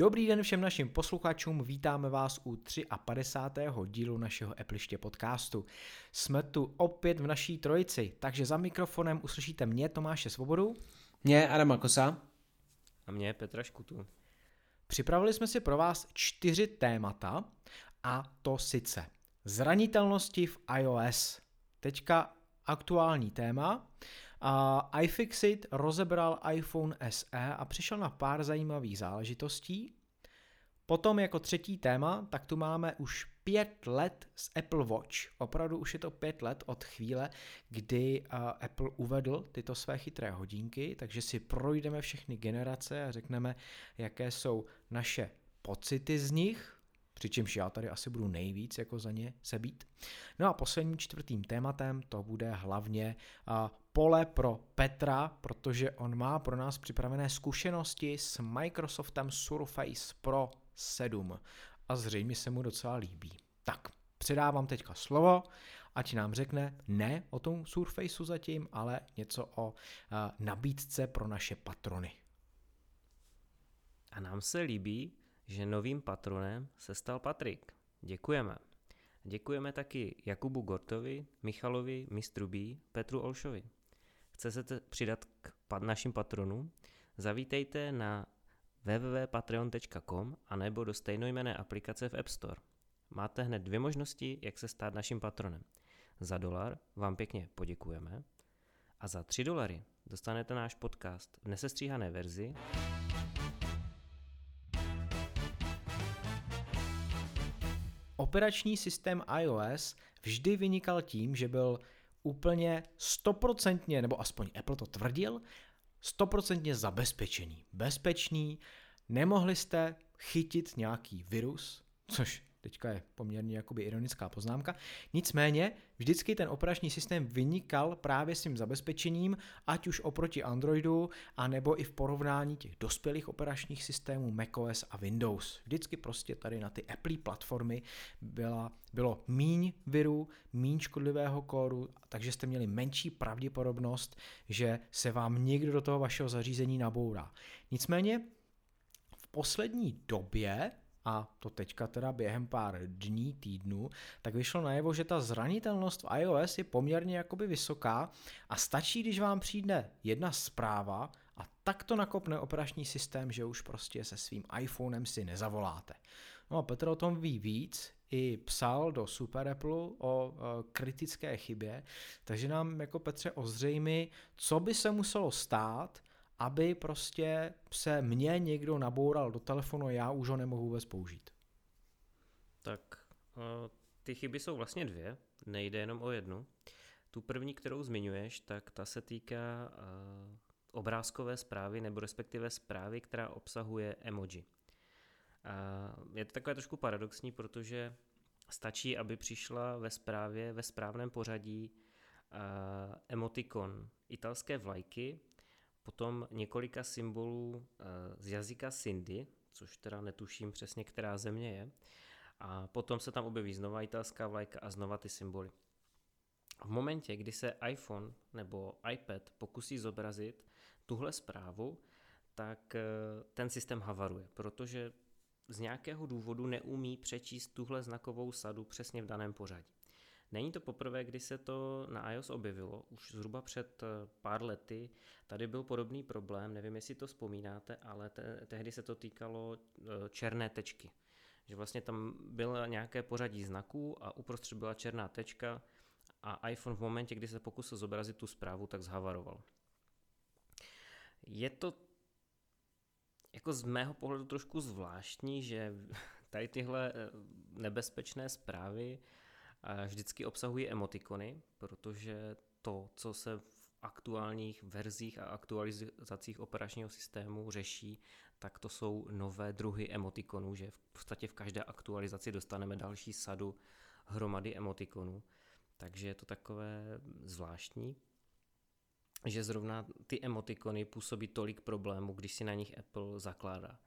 Dobrý den všem našim posluchačům, vítáme vás u 53. dílu našeho Epliště podcastu. Jsme tu opět v naší trojici, takže za mikrofonem uslyšíte mě, Tomáše Svobodu. Mě, Adama Kosa. A mě, Petra Škutů. Připravili jsme si pro vás 4 témata, a to sice zranitelnosti v iOS. Teďka aktuální téma. iFixit rozebral iPhone SE a přišel na pár zajímavých záležitostí. Potom jako třetí téma, tak tu máme už 5 let z Apple Watch. Opravdu už je to 5 let od chvíle, kdy Apple uvedl tyto své chytré hodinky, takže si projdeme všechny generace a řekneme, jaké jsou naše pocity z nich, přičemž já tady asi budu nejvíc jako za ně se bít. No a posledním 4. tématem to bude hlavně pole pro Petra, protože on má pro nás připravené zkušenosti s Microsoftem Surface Pro 7 a zřejmě se mu docela líbí. Tak, předávám teďka slovo, ať nám řekne ne o tom Surfaceu zatím, ale něco o nabídce pro naše patrony. A nám se líbí, že novým patronem se stal Patrik. Děkujeme. Děkujeme taky Jakubu Gortovi, Michalovi, Mistru B, Petru Olšovi. Chcete přidat k našim patronům? Zavítejte na www.patreon.com a nebo do stejnojmenné aplikace v App Store. Máte hned 2 možnosti, jak se stát naším patronem. Za $1 vám pěkně poděkujeme a za $3 dostanete náš podcast v nesestříhané verzi. Operační systém iOS vždy vynikal tím, že byl úplně 100%, nebo aspoň Apple to tvrdil, 100% zabezpečený, bezpečný, nemohli jste chytit nějaký virus, což teďka je poměrně jakoby ironická poznámka, nicméně vždycky ten operační systém vynikal právě s tím zabezpečením, ať už oproti Androidu, anebo i v porovnání těch dospělých operačních systémů macOS a Windows. Vždycky prostě tady na ty Apple platformy bylo míň virů, míň škodlivého kódu, takže jste měli menší pravděpodobnost, že se vám někdo do toho vašeho zařízení nabourá. Nicméně v poslední době, a to teďka teda během pár dní, týdnů, tak vyšlo najevo, že ta zranitelnost v iOS je poměrně jakoby vysoká a stačí, když vám přijde jedna zpráva a tak to nakopne operační systém, že už prostě se svým iPhonem si nezavoláte. No a Petr o tom ví víc, i psal do Super Apple o kritické chybě, takže nám jako Petře ozřejmi, co by se muselo stát, aby prostě se mě někdo naboural do telefonu a já už ho nemohu vůbec použít. Tak ty chyby jsou vlastně 2, nejde jenom o jednu. Tu první, kterou zmiňuješ, tak ta se týká obrázkové zprávy, nebo respektive zprávy, která obsahuje emoji. Je to takové trošku paradoxní, protože stačí, aby přišla ve zprávě ve správném pořadí emotikon italské vlajky, potom několika symbolů z jazyka Sindhi, což teda netuším přesně, která země je. A potom se tam objeví znova italská vlajka a znova ty symboly. V momentě, kdy se iPhone nebo iPad pokusí zobrazit tuhle zprávu, tak ten systém havaruje, protože z nějakého důvodu neumí přečíst tuhle znakovou sadu přesně v daném pořadí. Není to poprvé, kdy se to na iOS objevilo, už zhruba před pár lety tady byl podobný problém, nevím, jestli to vzpomínáte, ale tehdy se to týkalo černé tečky, že vlastně tam bylo nějaké pořadí znaků a uprostřed byla černá tečka a iPhone v momentě, kdy se pokusil zobrazit tu zprávu, tak zhavaroval. Je to jako z mého pohledu trošku zvláštní, že tady tyhle nebezpečné zprávy vždycky obsahují emotikony, protože to, co se v aktuálních verzích a aktualizacích operačního systému řeší, tak to jsou nové druhy emotikonů, že v podstatě v každé aktualizaci dostaneme další sadu hromady emotikonů. Takže je to takové zvláštní, že zrovna ty emotikony působí tolik problémů, když si na nich Apple zakládá.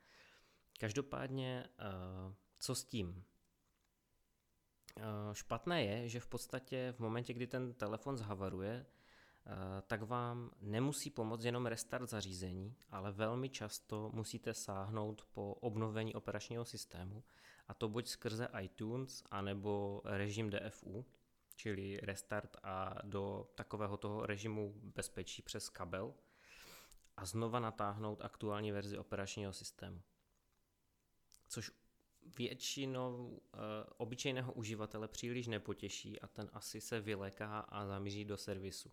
Každopádně, co s tím? Špatné je, že v podstatě v momentě, kdy ten telefon zhavaruje, tak vám nemusí pomoct jenom restart zařízení, ale velmi často musíte sáhnout po obnovení operačního systému, a to buď skrze iTunes, anebo režim DFU, čili restart a do takového toho režimu bezpečí přes kabel, a znova natáhnout aktuální verzi operačního systému. Což většinou obyčejného uživatele příliš nepotěší a ten asi se vyléká a zamíří do servisu.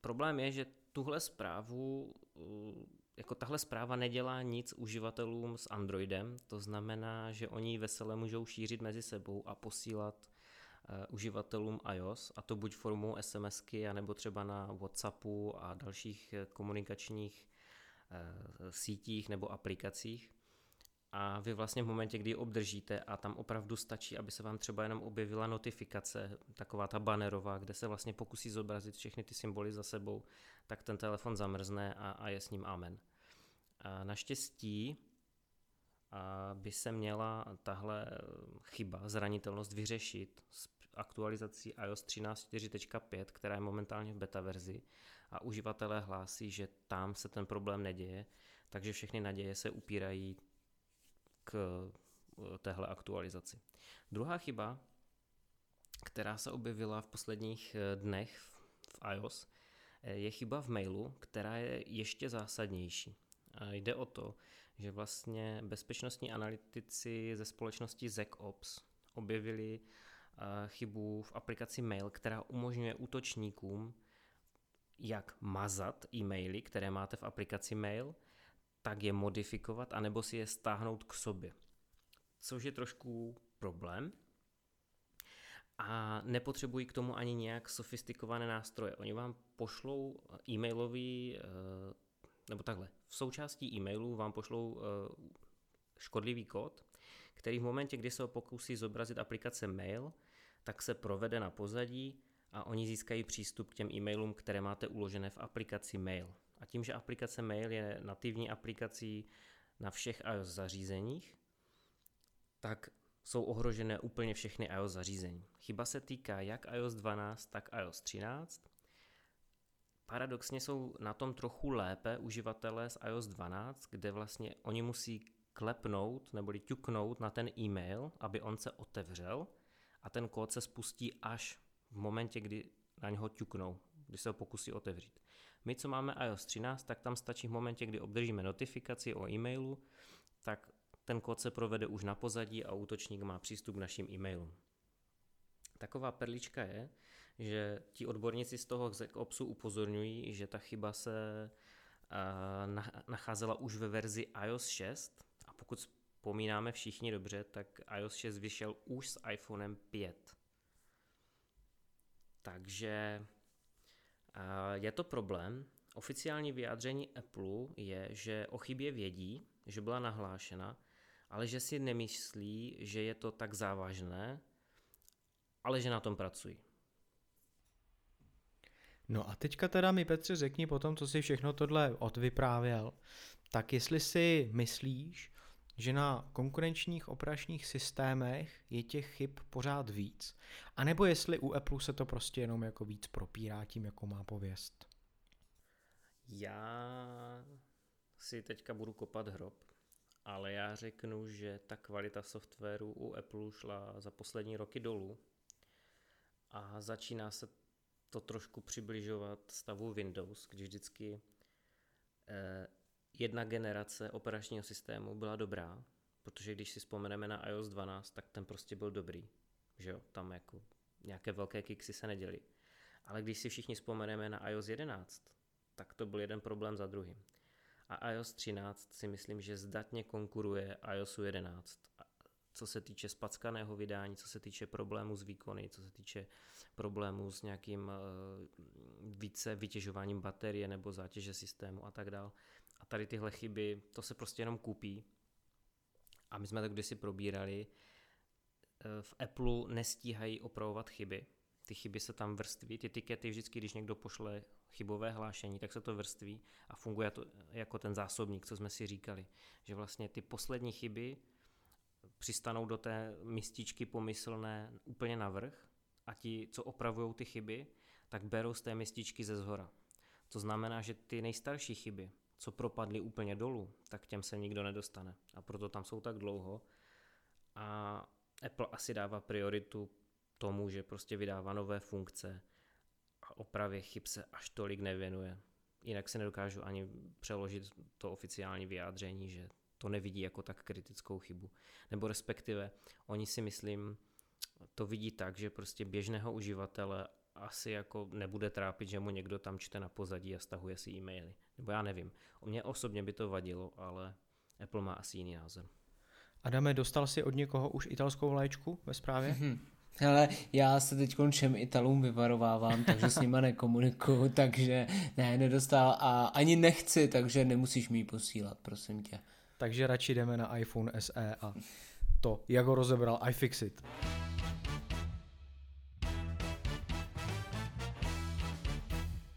Problém je, že tahle zpráva nedělá nic uživatelům s Androidem, to znamená, že oni vesele můžou šířit mezi sebou a posílat uživatelům iOS, a to buď formou SMSky, anebo třeba na WhatsAppu a dalších komunikačních sítích nebo aplikacích. A vy vlastně v momentě, kdy ji obdržíte, a tam opravdu stačí, aby se vám třeba jenom objevila notifikace, taková ta bannerová, kde se vlastně pokusí zobrazit všechny ty symboly za sebou, tak ten telefon zamrzne a je s ním amen. A naštěstí by se měla tahle chyba, zranitelnost, vyřešit s aktualizací iOS 13.4.5, která je momentálně v beta verzi, a uživatelé hlásí, že tam se ten problém neděje, takže všechny naděje se upírají k téhle aktualizaci. Druhá chyba, která se objevila v posledních dnech v iOS, je chyba v mailu, která je ještě zásadnější. A jde o to, že vlastně bezpečnostní analytici ze společnosti ZecOps objevili chybu v aplikaci Mail, která umožňuje útočníkům jak mazat e-maily, které máte v aplikaci Mail, tak je modifikovat, anebo si je stáhnout k sobě, což je trošku problém. A nepotřebují k tomu ani nějak sofistikované nástroje. Oni vám pošlou v součástí e-mailu vám pošlou škodlivý kód, který v momentě, kdy se ho pokusí zobrazit aplikace Mail, tak se provede na pozadí a oni získají přístup k těm e-mailům, které máte uložené v aplikaci Mail. A tím, že aplikace Mail je nativní aplikací na všech iOS zařízeních, tak jsou ohrožené úplně všechny iOS zařízení. Chyba se týká jak iOS 12, tak iOS 13. Paradoxně jsou na tom trochu lépe uživatelé z iOS 12, kde vlastně oni musí klepnout neboli ťuknout na ten e-mail, aby on se otevřel, a ten kód se spustí až v momentě, kdy na něho ťuknou, když se ho pokusí otevřít. My, co máme iOS 13, tak tam stačí v momentě, kdy obdržíme notifikaci o e-mailu, tak ten kód se provede už na pozadí a útočník má přístup k našim e-mailům. Taková perlička je, že ti odborníci z toho ZecOpsu upozorňují, že ta chyba se nacházela už ve verzi iOS 6, a pokud vzpomínáme všichni dobře, tak iOS 6 vyšel už s iPhonem 5. Takže je to problém. Oficiální vyjádření Apple je, že o chybě vědí, že byla nahlášena, ale že si nemyslí, že je to tak závažné, ale že na tom pracují. No a teďka teda mi, Petře, řekni po tom, co jsi všechno tohle odvyprávěl, tak jestli si myslíš, že na konkurenčních operačních systémech je těch chyb pořád víc, anebo jestli u Apple se to prostě jenom jako víc propírá tím, jako má pověst. Já si teďka budu kopat hrob, ale já řeknu, že ta kvalita softwaru u Apple šla za poslední roky dolů a začíná se to trošku přibližovat stavu Windows, když vždycky jedna generace operačního systému byla dobrá, protože když si vzpomeneme na iOS 12, tak ten prostě byl dobrý, že jo, tam jako nějaké velké kiksy se neděly. Ale když si všichni vzpomeneme na iOS 11, tak to byl jeden problém za druhým. A iOS 13 si myslím, že zdatně konkuruje iOSu 11, co se týče spackaného vydání, co se týče problémů s výkony, co se týče problémů s nějakým více vytěžováním baterie nebo zátěže systému a tak dál. A tady tyhle chyby, to se prostě jenom kupí. A my jsme to kdysi probírali. V Apple nestíhají opravovat chyby. Ty chyby se tam vrství, ty tikety vždycky, když někdo pošle chybové hlášení, tak se to vrství a funguje to jako ten zásobník, co jsme si říkali. Že vlastně ty poslední chyby přistanou do té mističky pomyslné úplně navrch a ti, co opravují ty chyby, tak berou z té mističky ze zhora. To znamená, že ty nejstarší chyby, co propadly úplně dolů, tak těm se nikdo nedostane. A proto tam jsou tak dlouho. A Apple asi dává prioritu tomu, že prostě vydává nové funkce a opravě chyb se až tolik nevěnuje. Jinak se nedokážu ani přeložit to oficiální vyjádření, že to nevidí jako tak kritickou chybu. Nebo respektive oni si myslím, to vidí tak, že prostě běžného uživatele asi jako nebude trápit, že mu někdo tam čte na pozadí a stahuje si e-maily. Nebo já nevím. Mně osobně by to vadilo, ale Apple má asi jiný názor. Adame, dostal si od někoho už italskou vlaječku ve zprávě? Hele, já se teď všem Italům vyvarovávám, takže s nima nekomunikuju, takže ne, nedostal a ani nechci, takže nemusíš mi ji posílat, prosím tě. Takže radši jdeme na iPhone SE a to, jak ho rozebral iFixit.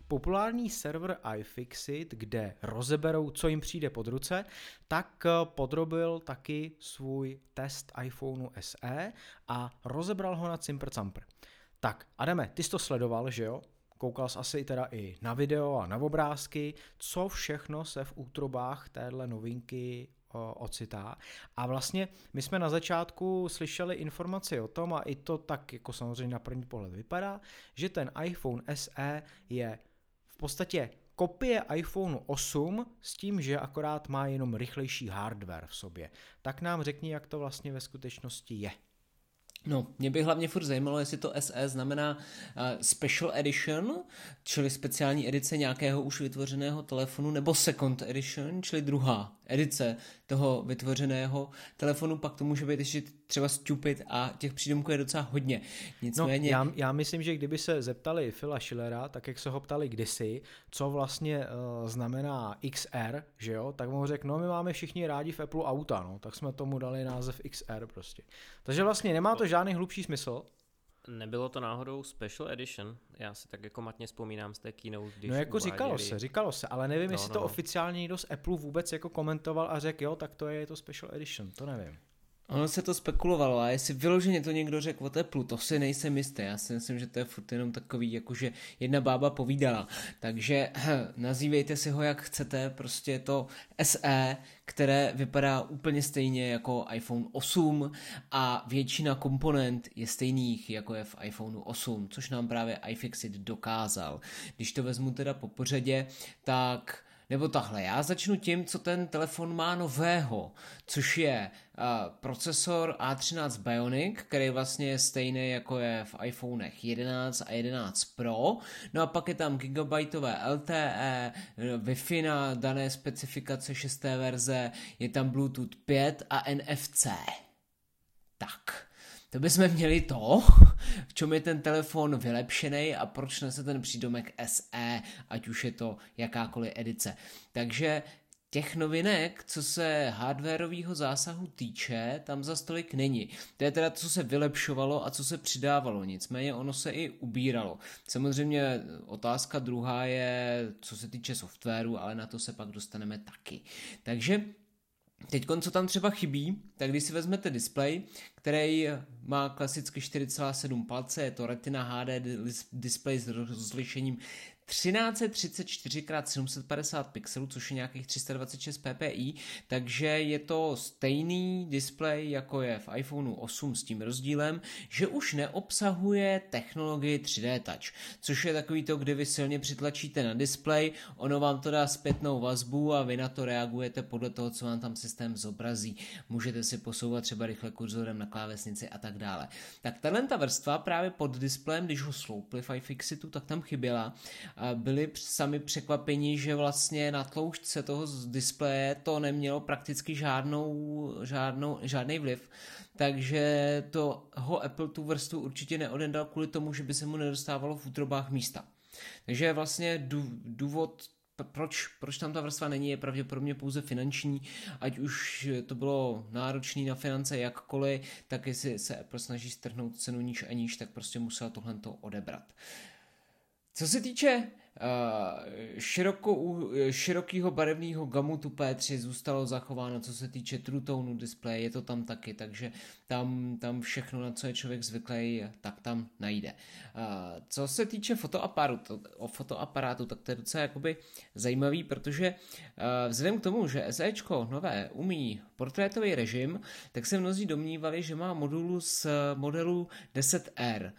Populární server iFixit, kde rozeberou, co jim přijde pod ruce, tak podrobil taky svůj test iPhoneu SE a rozebral ho na cimpr-campr. Tak, Adame, ty jsi to sledoval, že jo? Koukal jsi asi teda i na video a na obrázky, co všechno se v útrobách téhle novinky ocitá. A vlastně my jsme na začátku slyšeli informaci o tom, a i to tak jako samozřejmě na první pohled vypadá, že ten iPhone SE je v podstatě kopie iPhone 8 s tím, že akorát má jenom rychlejší hardware v sobě. Tak nám řekni, jak to vlastně ve skutečnosti je. No, mě by hlavně furt zajímalo, jestli to SE znamená Special Edition, čili speciální edice nějakého už vytvořeného telefonu, nebo Second Edition, čili druhá edice toho vytvořeného telefonu, pak to může být ještě třeba stupid a těch přídomků je docela hodně. Nicméně... No, já myslím, že kdyby se zeptali Phila Schillera, tak jak se ho ptali kdysi, co vlastně znamená XR, že jo, tak mu řekl, no my máme všichni rádi v Apple auta, no, tak jsme tomu dali název XR prostě. Takže vlastně nemá to žádný hlubší smysl. Nebylo to náhodou Special Edition? Já si tak jako matně vzpomínám z té keynote, když říkalo se, ale nevím, jestli to oficiálně někdo z Apple vůbec jako komentoval a řekl, jo, tak to je to Special Edition, to nevím. Ono se to spekulovalo a jestli vyloženě to někdo řekl o Apple, to si nejsem jistý. Já si myslím, že to je furt jenom takový, jakože jedna bába povídala. Takže nazývejte si ho jak chcete, prostě je to SE, které vypadá úplně stejně jako iPhone 8 a většina komponent je stejných, jako je v iPhone 8, což nám právě iFixit dokázal. Když to vezmu teda po pořadě, tak... Nebo tahle, já začnu tím, co ten telefon má nového, což je procesor A13 Bionic, který vlastně je stejný jako je v iPhonech 11 a 11 Pro, no a pak je tam gigabajtové LTE, Wi-Fi na dané specifikace 6. verze, je tam Bluetooth 5 a NFC. Tak... To bychom měli to, v čem je ten telefon vylepšený a proč nese ten přídomek SE, ať už je to jakákoliv edice. Takže těch novinek, co se hardwarového zásahu týče, tam zas tolik není. To je teda co se vylepšovalo a co se přidávalo, nicméně ono se i ubíralo. Samozřejmě otázka druhá je, co se týče softwaru, ale na to se pak dostaneme taky. Takže... Teď, co tam třeba chybí, tak když si vezmete displej, který má klasicky 4,7 palce, je to Retina HD displej s rozlišením 1334x750 pixelů, což je nějakých 326 ppi, takže je to stejný displej, jako je v iPhoneu 8 s tím rozdílem, že už neobsahuje technologii 3D Touch, což je takový to, kdy vy silně přitlačíte na displej, ono vám to dá zpětnou vazbu a vy na to reagujete podle toho, co vám tam systém zobrazí. Můžete si posouvat třeba rychle kurzorem na klávesnici a tak dále. Tak tato vrstva právě pod displejem, když ho sloupli v iFixitu, tak tam chyběla. Byli sami překvapeni, že vlastně na tloušťce toho displeje to nemělo prakticky žádný vliv, takže toho Apple tu vrstvu určitě neodendal kvůli tomu, že by se mu nedostávalo v útrobách místa. Takže vlastně důvod, proč tam ta vrstva není, je pravděpodobně pouze finanční, ať už to bylo náročné na finance jakkoliv, tak jestli se Apple snaží strhnout cenu níž a níž, tak prostě musela tohle odebrat. Co se týče širokého barevného gamutu P3, zůstalo zachováno, co se týče True Tone displeje, je to tam taky, takže tam všechno, na co je člověk zvyklý, tak tam najde. Co se týče fotoaparátu, tak to je docela jakoby zajímavý, protože vzhledem k tomu, že SEčko nové umí portrétový režim, tak se mnozí domnívali, že má modulu z modelu 10R.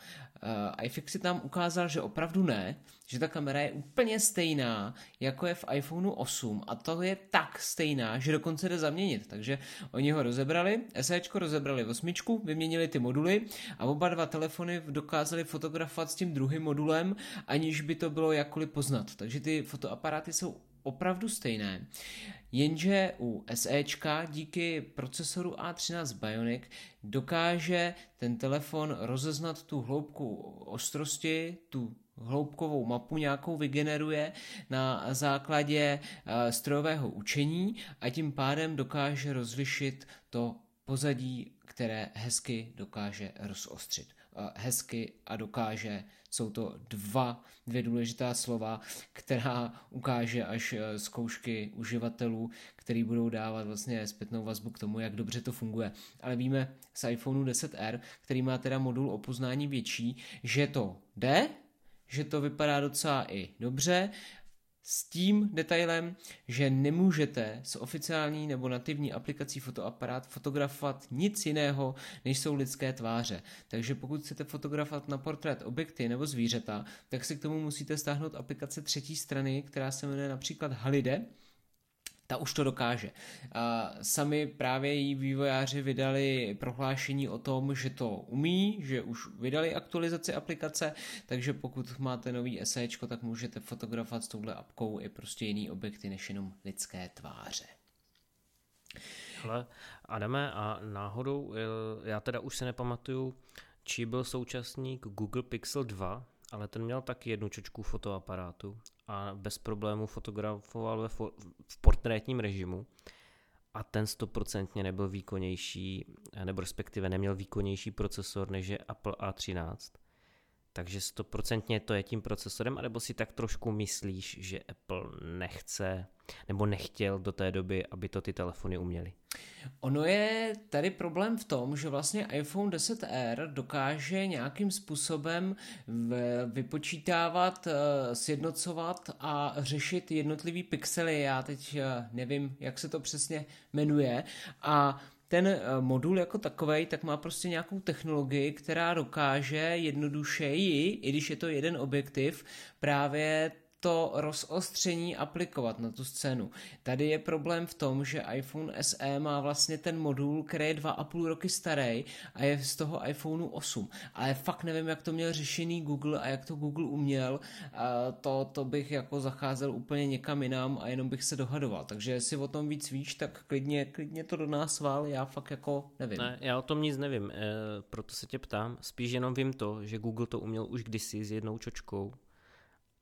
iFixit nám ukázal, že opravdu ne, že ta kamera je úplně stejná, jako je v iPhoneu 8, a to je tak stejná, že dokonce jde zaměnit. Takže oni ho rozebrali, SEčko rozebrali 8, vyměnili ty moduly a oba dva telefony dokázali fotografovat s tím druhým modulem, aniž by to bylo jakkoliv poznat. Takže ty fotoaparáty jsou opravdu stejné, jenže u SEčka díky procesoru A13 Bionic dokáže ten telefon rozeznat tu hloubku ostrosti, tu hloubkovou mapu nějakou vygeneruje na základě strojového učení a tím pádem dokáže rozlišit to pozadí, které hezky dokáže rozostřit. Hezky a dokáže, jsou to dvě důležitá slova, která ukáže až zkoušky uživatelů, který budou dávat vlastně zpětnou vazbu k tomu, jak dobře to funguje. Ale víme z iPhoneu 10R, který má teda modul o poznání větší, že to jde, že to vypadá docela i dobře, s tím detailem, že nemůžete s oficiální nebo nativní aplikací fotoaparát fotografovat nic jiného, než jsou lidské tváře. Takže pokud chcete fotografovat na portrét, objekty nebo zvířata, tak si k tomu musíte stáhnout aplikace třetí strany, která se jmenuje například Halide. Ta už to dokáže. Sami právě její vývojáři vydali prohlášení o tom, že to umí, že už vydali aktualizaci aplikace, takže pokud máte nový SEčko, tak můžete fotografovat s touhle apkou i prostě jiný objekty, než jenom lidské tváře. Hele, Adame, a náhodou, já teda už se nepamatuju, či byl současník Google Pixel 2, ale ten měl taky jednu čočku fotoaparátu a bez problémů fotografoval v portrétním režimu a ten 100% nebyl výkonnější, nebo respektive neměl výkonnější procesor, než je Apple A13. Takže 100% to je tím procesorem, anebo si tak trošku myslíš, že Apple nechce nebo nechtěl do té doby, aby to ty telefony uměly? Ono je tady problém v tom, že vlastně iPhone XR dokáže nějakým způsobem vypočítávat, sjednocovat a řešit jednotlivý pixely. Já teď nevím, jak se to přesně jmenuje, a ten modul jako takovej, tak má prostě nějakou technologii, která dokáže jednodušeji, i když je to jeden objektiv, právě to rozostření aplikovat na tu scénu. Tady je problém v tom, že iPhone SE má vlastně ten modul, který je 2,5 roku starý a je z toho iPhoneu 8. Ale fakt nevím, jak to měl řešený Google a jak to Google uměl. To bych jako zacházel úplně někam jinam a jenom bych se dohadoval. Takže jestli o tom víc víš, tak klidně to do nás vál, já fakt jako nevím. Ne, já o tom nic nevím, proto se tě ptám. Spíš jenom vím to, že Google to uměl už kdysi s jednou čočkou.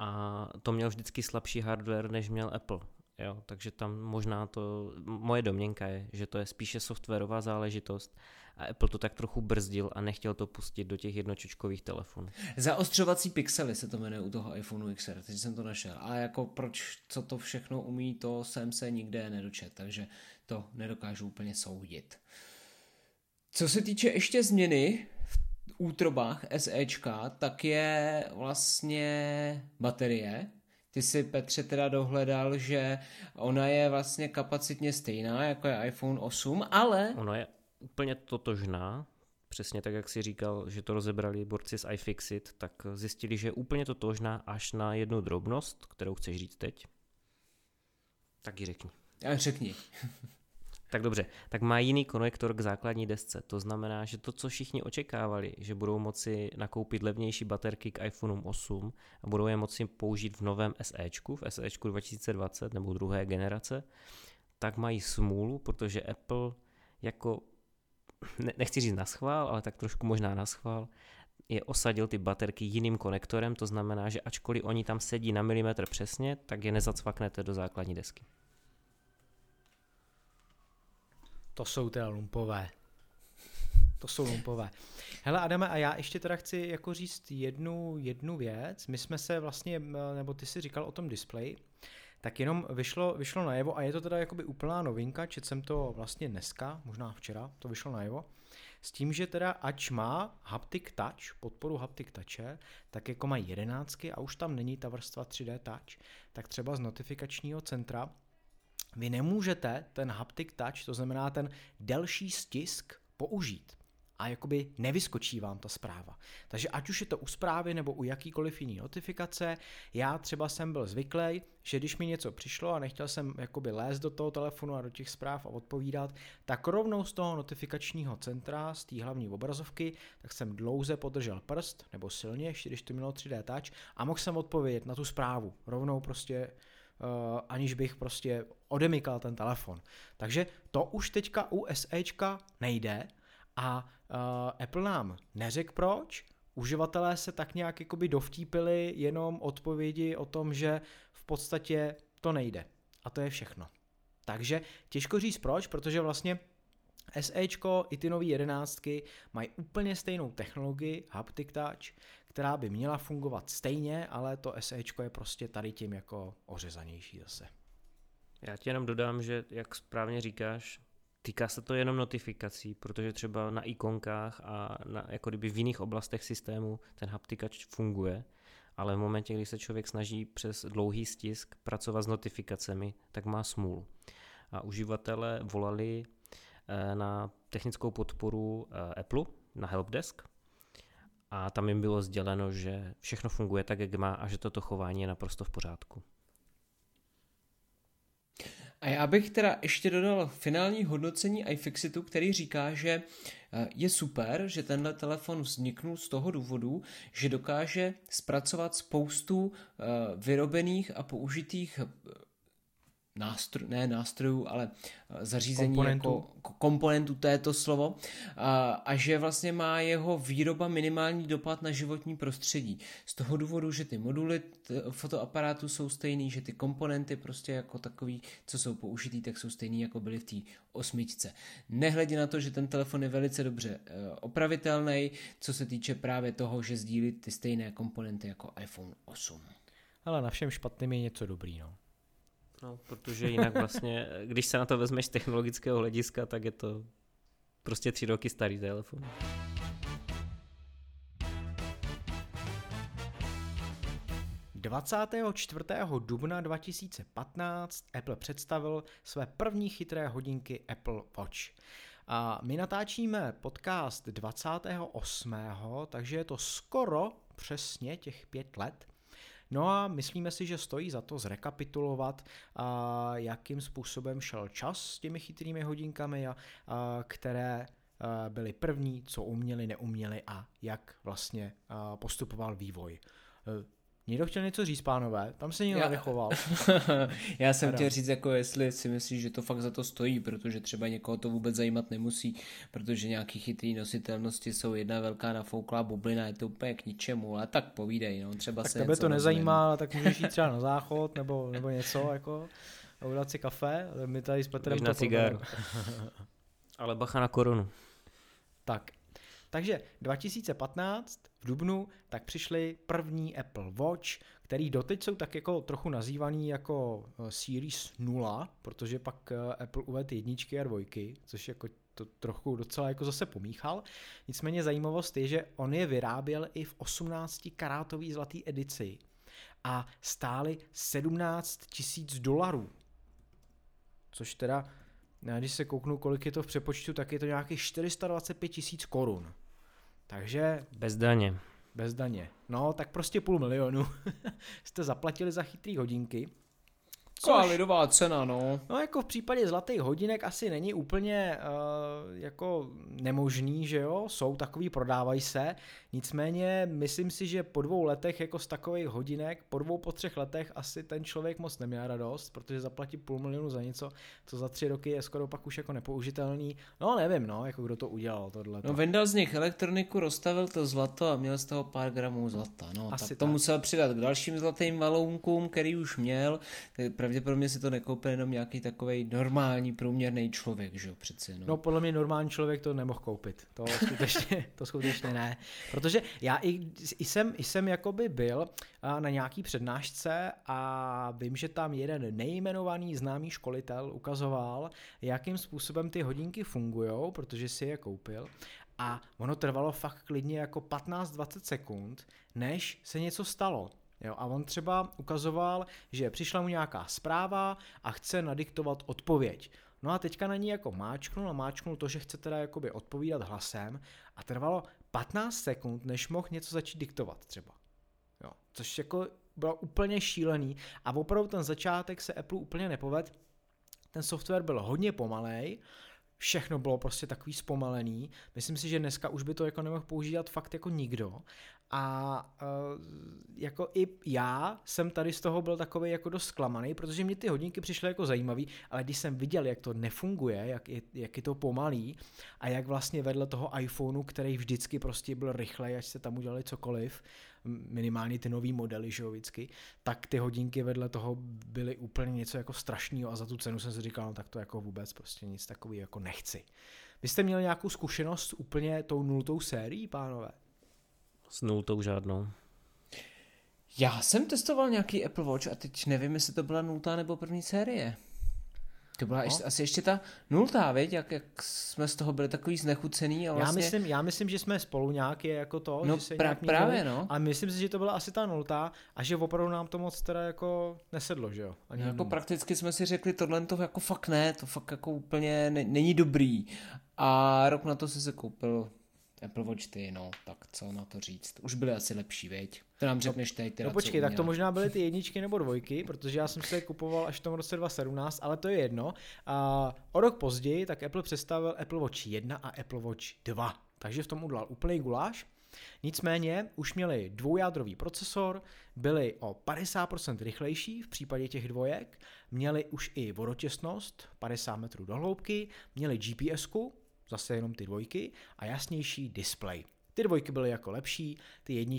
A to měl vždycky slabší hardware, než měl Apple. Jo? Takže tam možná to, moje domněnka je, že to je spíše softwarová záležitost a Apple to tak trochu brzdil a nechtěl to pustit do těch jednočočkových telefonů. Zaostřovací pixely se to jmenuje u toho iPhoneu XR, teď jsem to našel. A jako proč, co to všechno umí, to jsem se nikde nedočet, takže to nedokážu úplně soudit. Co se týče ještě změny útrobách SEčka, tak je vlastně baterie. Ty si, Petře, teda dohledal, že ona je vlastně kapacitně stejná, jako je iPhone 8, ale... Ona je úplně totožná, přesně tak, jak si říkal, že to rozebrali borci z iFixit, tak zjistili, že je úplně totožná až na jednu drobnost, kterou chceš říct teď. Tak ji řekni. Já řekni. Tak dobře, tak má jiný konektor k základní desce, to znamená, že to, co všichni očekávali, že budou moci nakoupit levnější baterky k iPhoneu 8 a budou je moci použít v novém SEčku, v SEčku 2020 nebo druhé generace, tak mají smůlu, protože Apple jako, nechci říct naschvál, ale tak trošku možná naschvál, je osadil ty baterky jiným konektorem, to znamená, že ačkoliv oni tam sedí na milimetr přesně, tak je nezacvaknete do základní desky. To jsou teda lumpové. To jsou lumpové. Hele Adame, a já ještě teda chci jako říct jednu věc. My jsme se vlastně, nebo ty jsi říkal o tom displeji, tak jenom vyšlo najevo, a je to teda jakoby úplná novinka, četl jsem to vlastně dneska, možná včera, to vyšlo najevo, s tím, že teda ač má Haptic Touch, podporu Haptic Touche, tak jako mají 11 a už tam není ta vrstva 3D Touch, tak třeba z notifikačního centra vy nemůžete ten Haptic Touch, to znamená ten delší stisk, použít. A jakoby nevyskočí vám ta zpráva. Takže ať už je to u zprávy nebo u jakýkoliv jiný notifikace, já třeba jsem byl zvyklý, že když mi něco přišlo a nechtěl jsem jakoby lézt do toho telefonu a do těch zpráv a odpovídat, tak rovnou z toho notifikačního centra, z té hlavní obrazovky, tak jsem dlouze podržel prst, nebo silně, ještě když to mělo 3D touch, a mohl jsem odpovědět na tu zprávu. Rovnou prostě aniž bych prostě odemykal ten telefon. Takže to už teďka u SEčka nejde a Apple nám neřekl proč. Uživatelé se tak nějak jakoby dovtípili jenom odpovědi o tom, že v podstatě to nejde. A to je všechno. Takže těžko říct proč, protože vlastně SEčko i ty nový 11 mají úplně stejnou technologii Haptic Touch, která by měla fungovat stejně, ale to SEčko je prostě tady tím jako ořezanější zase. Já ti jenom dodám, že jak správně říkáš, týká se to jenom notifikací, protože třeba na ikonkách a na, jako kdyby v jiných oblastech systému ten Haptic Touch funguje, ale v momentě, kdy se člověk snaží přes dlouhý stisk pracovat s notifikacemi, tak má smůlu. A uživatelé volali na technickou podporu Apple, na helpdesk, a tam jim bylo sděleno, že všechno funguje tak, jak má, a že toto chování je naprosto v pořádku. A já bych teda ještě dodal finální hodnocení iFixitu, který říká, že je super, že tenhle telefon vzniknul z toho důvodu, že dokáže zpracovat spoustu vyrobených a použitých nástrojů, ale zařízení komponentů, to je to slovo, a že vlastně má jeho výroba minimální dopad na životní prostředí. Z toho důvodu, že ty moduly fotoaparátu jsou stejný, že ty komponenty prostě jako takový, co jsou použitý, tak jsou stejný, jako byly v té 8. Nehledě na to, že ten telefon je velice dobře opravitelný, co se týče právě toho, že sdílí ty stejné komponenty jako iPhone 8. Ale na všem špatným je něco dobrý, no. No, protože jinak vlastně, když se na to vezmeš z technologického hlediska, tak je to prostě 3 roky starý telefon. Dne 24. dubna 2015 Apple představil své první chytré hodinky Apple Watch. A my natáčíme podcast 28., takže je to skoro přesně těch 5 let. No a myslíme si, že stojí za to zrekapitulovat, jakým způsobem šel čas s těmi chytrými hodinkami, které byly první, co uměli, neuměli a jak vlastně postupoval vývoj. Někdo chtěl něco říct, pánové? Tam se někdo nechoval. Já jsem chtěl říct, jako jestli si myslíš, že to fakt za to stojí, protože třeba někoho to vůbec zajímat nemusí, protože nějaký chytrý nositelnosti jsou jedna velká nafouklá bublina, je to úplně k ničemu, ale tak povídej, no, třeba tak se tebe to nezajímá, ale tak můžeš jít třeba na záchod nebo něco, jako a udělat si kafe, my tady s Petrem to cigáru. Ale bacha na korunu. Tak. Takže 2015 v dubnu tak přišly první Apple Watch, který doteď jsou tak jako trochu nazývaný jako Series 0, protože pak Apple uvedl 1 a 2, což jako to trochu docela jako zase pomíchal. Nicméně zajímavost je, že on je vyráběl i v 18-karátový zlaté edici a stály $17,000, což teda, když se kouknu, kolik je to v přepočtu, tak je to nějakých 425,000 korun. Takže... Bez daně. No, tak prostě 500,000 jste zaplatili za chytrý hodinky. Lidová cena, no. No, jako v případě zlatých hodinek asi není úplně jako nemožný, že jo, jsou takový, prodávají se, nicméně myslím si, že po 2 letech jako z takových hodinek, po 3 letech asi ten člověk moc neměl radost, protože zaplatí 500,000 za něco, co za 3 roky je skoro pak už jako nepoužitelný, no nevím, no, jako kdo to udělal tohleto. No, vendal z nich elektroniku, rozstavil to zlato a měl z toho pár gramů zlata, no, asi tak to musel přidat k dalším zlatým valounkům, který už měl, pravděpodobně si to nekoupil jenom nějaký takovej normální průměrný člověk, že jo, přeci. No, podle mě normální člověk to nemohl koupit. To skutečně ne. Protože já jsem jakoby byl na nějaký přednášce a vím, že tam jeden nejmenovaný známý školitel ukazoval, jakým způsobem ty hodinky fungujou, protože si je koupil. A ono trvalo fakt klidně jako 15-20 sekund, než se něco stalo. Jo, a on třeba ukazoval, že přišla mu nějaká zpráva a chce nadiktovat odpověď. No a teďka na ní jako máčknul to, že chce teda jakoby odpovídat hlasem a trvalo 15 sekund, než mohl něco začít diktovat třeba. Jo, což jako bylo úplně šílený a opravdu ten začátek se Apple úplně nepovedl. Ten software byl hodně pomalej, všechno bylo prostě takový zpomalený. Myslím si, že dneska už by to jako nemohl používat fakt jako nikdo. A jako i já jsem tady z toho byl takovej jako dost zklamaný, protože mě ty hodinky přišly jako zajímavý, ale když jsem viděl, jak to nefunguje, jak je to pomalý a jak vlastně vedle toho iPhoneu, který vždycky prostě byl rychlej, až se tam udělali cokoliv, minimálně ty nový modely, že jo, vždycky, tak ty hodinky vedle toho byly úplně něco jako strašného a za tu cenu jsem si říkal, no tak to jako vůbec prostě nic takový jako nechci. Vy jste měli nějakou zkušenost s úplně tou 0. sérií, pánové? S 0 žádnou. Já jsem testoval nějaký Apple Watch a teď nevím, jestli to byla 0 nebo 1. série. To byla asi ještě ta 0, viď? Jak jsme z toho byli takový znechucený. A vlastně... já myslím, že jsme spolu nějak jako to. No že se právě no. A myslím si, že to byla asi ta 0 a že opravdu nám to moc teda jako nesedlo, že jo? Ani jako prakticky jsme si řekli, tohle to jako fakt ne, to fakt jako úplně není dobrý. A rok na to si se koupil Apple Watch 4, no, tak co na to říct. Už byly asi lepší, viď? To nám řekneš teď. No počkej, tak to možná byly ty 1 nebo 2, protože já jsem si je kupoval až v tom roce 2017, ale to je jedno. A o rok později tak Apple představil Apple Watch 1 a Apple Watch 2, takže v tom udělal úplný guláš. Nicméně už měli 2jádrový procesor, byli o 50% rychlejší v případě těch 2, měli už i vodotěsnost 50 metrů do hloubky, měli GPSku, zase jenom ty 2 a jasnější displej. Ty 2 byly jako lepší, ty 1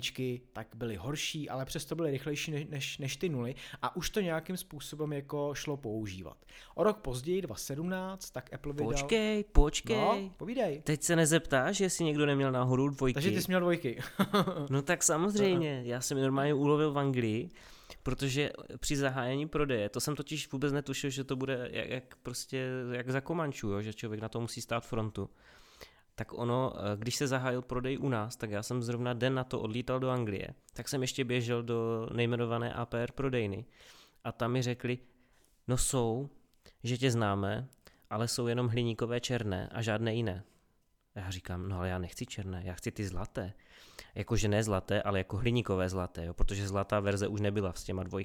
tak byly horší, ale přesto byly rychlejší než ty 0 a už to nějakým způsobem jako šlo používat. O rok později, 2017, tak Apple vydal... Počkej. No, povídej. Teď se nezeptáš, jestli někdo neměl náhodou 2. Takže ty jsi měl 2. No tak samozřejmě, já jsem normálně ulovil v Anglii, protože při zahájení prodeje, to jsem totiž vůbec netušil, že to bude jak za Komančů, jo, že člověk na to musí stát frontu. Tak ono, když se zahájil prodej u nás, tak já jsem zrovna den na to odlítal do Anglie, tak jsem ještě běžel do nejmenované APR prodejny a tam mi řekli, no jsou, že tě známe, ale jsou jenom hliníkové černé a žádné jiné. Já říkám, no ale já nechci černé, já chci ty zlaté. Jakože ne zlaté, ale jako hliníkové zlaté, jo, protože zlatá verze už nebyla s těma 2.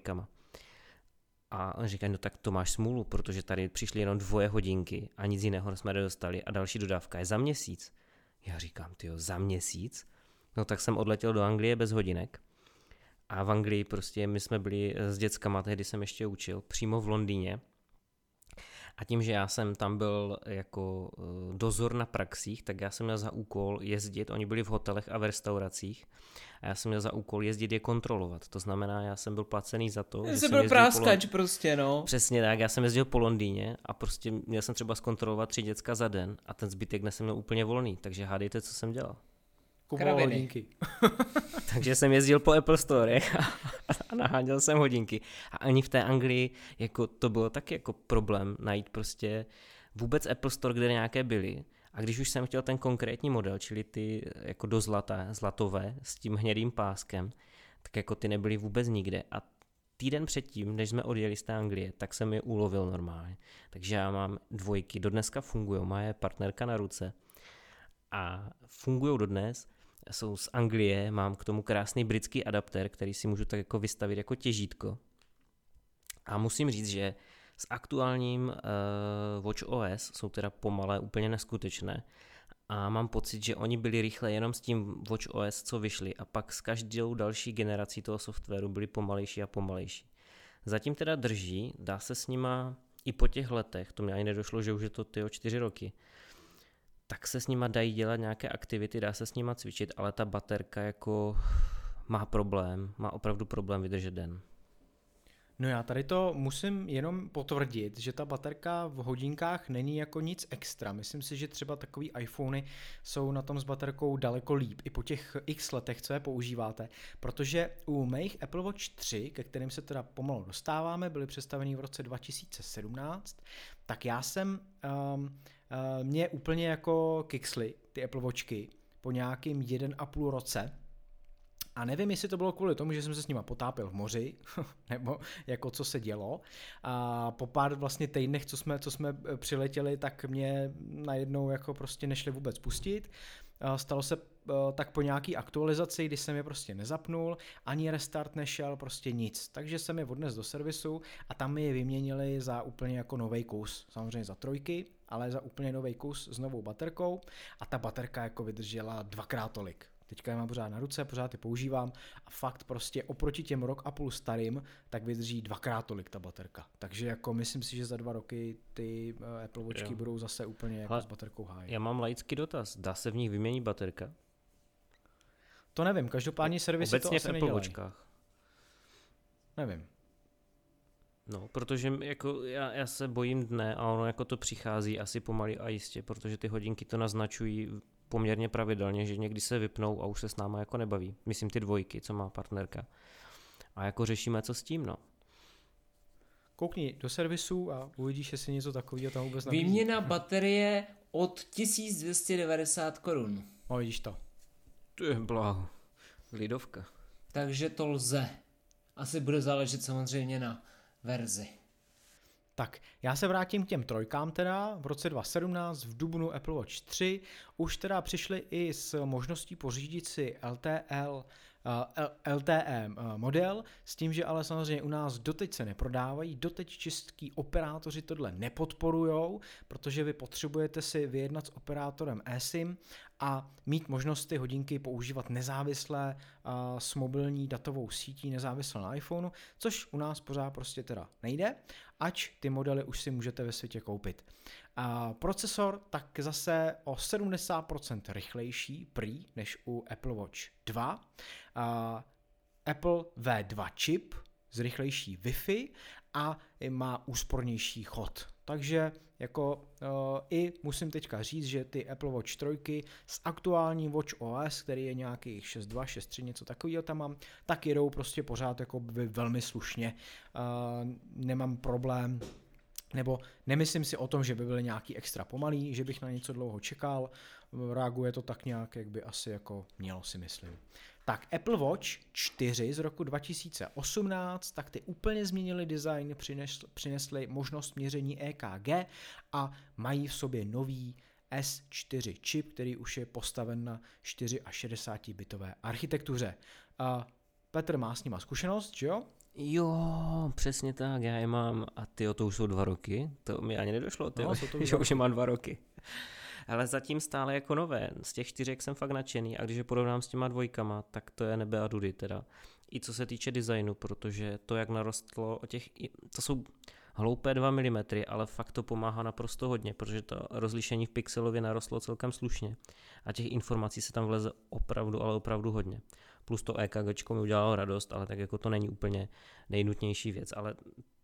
A on říká, no tak to máš smůlu, protože tady přišly jenom 2 hodinky a nic jiného jsme nedostali a další dodávka je za měsíc. Já říkám, tyjo, za měsíc? No tak jsem odletěl do Anglie bez hodinek a v Anglii prostě my jsme byli s dětskama, tehdy jsem ještě učil, přímo v Londýně. A tím, že já jsem tam byl jako dozor na praxích, tak já jsem měl za úkol jezdit, oni byli v hotelech a v restauracích, a já jsem měl za úkol jezdit je kontrolovat. To znamená, já jsem byl placený za to, že jsem byl práskač prostě, no. Přesně tak, já jsem jezdil po Londýně a prostě měl jsem třeba zkontrolovat 3 děcka za den a ten zbytek dnes jsem měl úplně volný, takže hádejte, co jsem dělal. Kupoval hodinky. Takže jsem jezdil po Apple Store a naháněl jsem hodinky. A ani v té Anglii jako to bylo taky jako problém najít prostě vůbec Apple Store, kde nějaké byly. A když už jsem chtěl ten konkrétní model, čili ty jako do zlatové s tím hnědým páskem, tak jako ty nebyly vůbec nikde. A týden předtím, než jsme odjeli z té Anglie, tak jsem je ulovil normálně. Takže já mám 2, dodneska fungujou, má je partnerka na ruce a fungujou dodnes. Jsou z Anglie, mám k tomu krásný britský adaptér, který si můžu tak jako vystavit jako těžítko. A musím říct, že s aktuálním watchOS jsou teda pomalé, úplně neskutečné. A mám pocit, že oni byli rychle jenom s tím watchOS, co vyšli. A pak s každou další generací toho softwaru byli pomalejší a pomalejší. Zatím teda drží, dá se s nima i po těch letech, to mi ani nedošlo, že už je to 4 roky, tak se s nima dají dělat nějaké aktivity, dá se s nima cvičit, ale ta baterka jako má problém, má opravdu problém vydržet den. No já tady to musím jenom potvrdit, že ta baterka v hodinkách není jako nic extra. Myslím si, že třeba takový iPhony jsou na tom s baterkou daleko líp i po těch x letech, co je používáte, protože u mých Apple Watch 3, ke kterým se teda pomalu dostáváme, byly představeny v roce 2017, tak já jsem, mě úplně jako kiksly ty Apple Watchky po nějakým 1,5 roce. A nevím, jestli to bylo kvůli tomu, že jsem se s nima potápil v moři, nebo jako co se dělo. A po pár vlastně týdnech, co jsme přiletěli, tak mě najednou jako prostě nešli vůbec pustit. Stalo se tak po nějaký aktualizaci, kdy jsem je prostě nezapnul, ani restart nešel, prostě nic. Takže jsem je odnes do servisu a tam mi je vyměnili za úplně jako novej kus, samozřejmě za 3, ale za úplně novej kus s novou baterkou a ta baterka jako vydržela 2x tolik. Teďka je mám pořád na ruce, pořád je používám a fakt prostě oproti těm 1,5 roku starým, tak vydrží 2x tolik ta baterka. Takže jako myslím si, že za 2 roky ty Apple Watchky budou zase úplně jako s baterkou hájit. Já mám laický dotaz, dá se v nich vyměnit baterka? To nevím, každopádně servisy to asi nedělají. Obecně v Apple Watchkách. Nevím. No, protože jako já se bojím dne a ono jako to přichází asi pomaly a jistě, protože ty hodinky to naznačují poměrně pravidelně, že někdy se vypnou a už se s náma jako nebaví. Myslím ty 2, co má partnerka. A jako řešíme, co s tím, no. Koukni do servisu a uvidíš, jestli něco takového tam vůbec nabízí. Výměna baterie od 1290 Kč. No, vidíš to. To je bláho. Lidovka. Takže to lze. Asi bude záležet samozřejmě na verzi. Tak, já se vrátím k těm 3 teda, v roce 2017, v dubnu Apple Watch 3, už teda přišli i s možností pořídit si LTE model, s tím, že ale samozřejmě u nás doteď se neprodávají, doteď čistí operátoři tohle nepodporujou, protože vy potřebujete si vyjednat s operátorem eSIM a mít možnost ty hodinky používat nezávisle s mobilní datovou sítí, nezávisle na iPhoneu, což u nás pořád prostě teda nejde, ač ty modely už si můžete ve světě koupit. A procesor tak zase o 70% rychlejší prý než u Apple Watch 2, Apple V2 čip s rychlejší Wi-Fi a má úspornější chod. Takže jako i musím teďka říct, že ty Apple Watch 3 s aktuální watchOS, který je nějakých 6.2, 6.3, něco takového tam mám, tak jedou prostě pořád jako velmi slušně. Nemám problém, nebo nemyslím si o tom, že by byly nějaký extra pomalý, že bych na něco dlouho čekal, reaguje to tak nějak, jak by asi jako mělo, si myslím. Tak Apple Watch 4 z roku 2018, tak ty úplně změnili design, přinesli možnost měření EKG a mají v sobě nový S4 čip, který už je postaven na 64-bitové architektuře. Petr má s nima zkušenost, že jo? Jo, přesně tak, já je mám a tyjo, to už jsou 2 roky, to mi ani nedošlo, tyjo, že už je mám 2 roky. Ale zatím stále jako nové, z těch 4 jsem fakt nadšený a když je porovnám s těma 2, tak to je nebe a dudy teda. I co se týče designu, protože to jak narostlo o těch, to jsou hloupé 2 mm, ale fakt to pomáhá naprosto hodně, protože to rozlišení v pixelově narostlo celkem slušně a těch informací se tam vleze opravdu, ale opravdu hodně. Plus to EKGčko mi udělalo radost, ale tak jako to není úplně nejnutnější věc, ale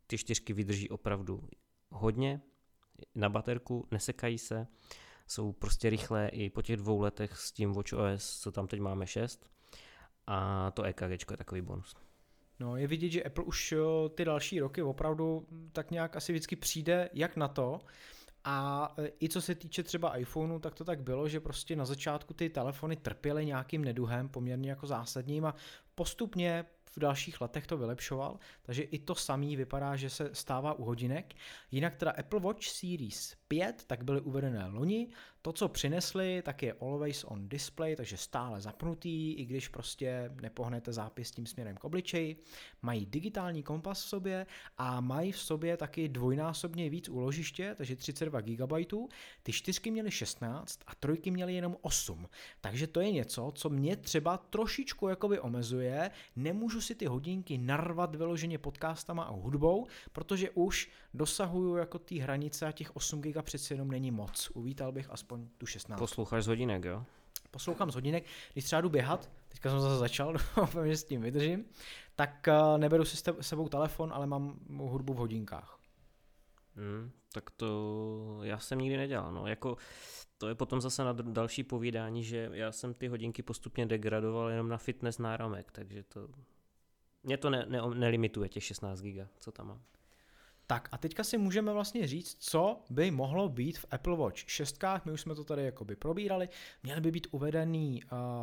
ty 4 vydrží opravdu hodně na baterku, nesekají se, jsou prostě rychlé i po těch 2 letech s tím watchOS, co tam teď máme 6 a to EKGčko je takový bonus. No, je vidět, že Apple už ty další roky opravdu tak nějak asi vždycky přijde jak na to. A i co se týče třeba iPhoneu, tak to tak bylo, že prostě na začátku ty telefony trpěly nějakým neduhem poměrně jako zásadním a postupně v dalších letech to vylepšoval, takže i to samý vypadá, že se stává u hodinek. Jinak teda Apple Watch Series 5, tak byly uvedené loni, to, co přinesli, tak je Always on Display, takže stále zapnutý, i když prostě nepohnete zápěstím směrem k obličeji, mají digitální kompas v sobě a mají v sobě taky 2násobně víc úložiště, takže 32 GB, ty 4 měly 16 a 3 měly jenom 8, takže to je něco, co mě třeba trošičku jakoby omezuje, nemůžu si ty hodinky narvat vyloženě podcastama a hudbou, protože už dosahuju jako ty hranice a těch 8 GB přeci jenom není moc. Uvítal bych aspoň tu 16. Posloucháš z hodinek, jo? Poslouchám z hodinek, když třeba jdu běhat, teďka jsem zase začal, doufám, že s tím vydržím, tak neberu si s sebou telefon, ale mám hudbu v hodinkách. Tak to já jsem nikdy nedělal, no, jako to je potom zase na další povídání, že já jsem ty hodinky postupně degradoval jenom na fitness náramek, takže to mě to nelimituje těch 16 giga, co tam mám. Tak a teďka si můžeme vlastně říct, co by mohlo být v Apple Watch 6, my už jsme to tady jakoby probírali, měl by být uvedený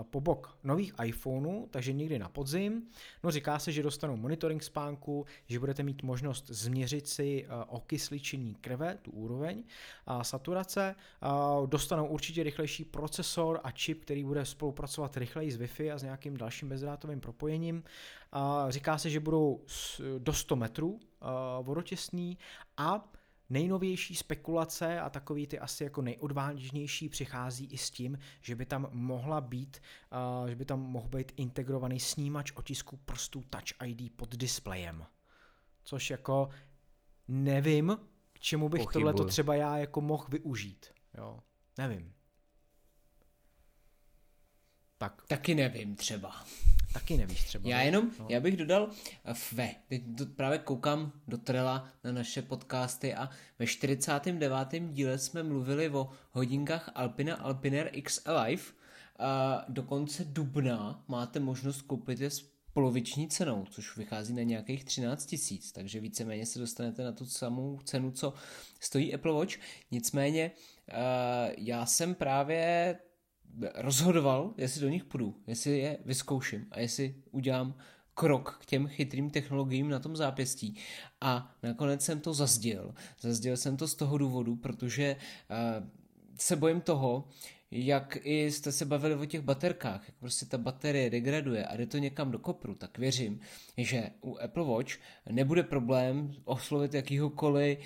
po bok nových iPhoneů, takže někdy na podzim, no říká se, že dostanou monitoring spánku, že budete mít možnost změřit si okysličení krve, tu úroveň, saturace, dostanou určitě rychlejší procesor a čip, který bude spolupracovat rychleji s Wi-Fi a s nějakým dalším bezdrátovým propojením, říká se, že budou do 100 metrů, vodotěsný a nejnovější spekulace a takový ty asi jako nejodvážnější přichází i s tím, že by tam mohla být, že by tam mohl být integrovaný snímač otisku prstů Touch ID pod displejem. Což jako nevím, k čemu bych tohleto třeba já jako mohl využít. Jo, nevím. Tak. Taky nevím třeba. Taky nevíš třeba. Já jenom, no. Já bych dodal teď právě koukám do trela na naše podcasty a ve 49. díle jsme mluvili o hodinkách Alpina Alpinair X Alive. Do konce dubna máte možnost koupit je s poloviční cenou, což vychází na nějakých 13 000, takže víceméně se dostanete na tu samou cenu, co stojí Apple Watch. Nicméně já jsem právě rozhodoval, jestli do nich půjdu, jestli je vyzkouším a jestli udělám krok k těm chytrým technologiím na tom zápěstí. A nakonec jsem to zazděl. Zazděl jsem to z toho důvodu, protože se bojím toho, jak i jste se bavili o těch baterkách, jak prostě ta baterie degraduje a jde to někam do kopru, tak věřím, že u Apple Watch nebude problém oslovit jakýkoliv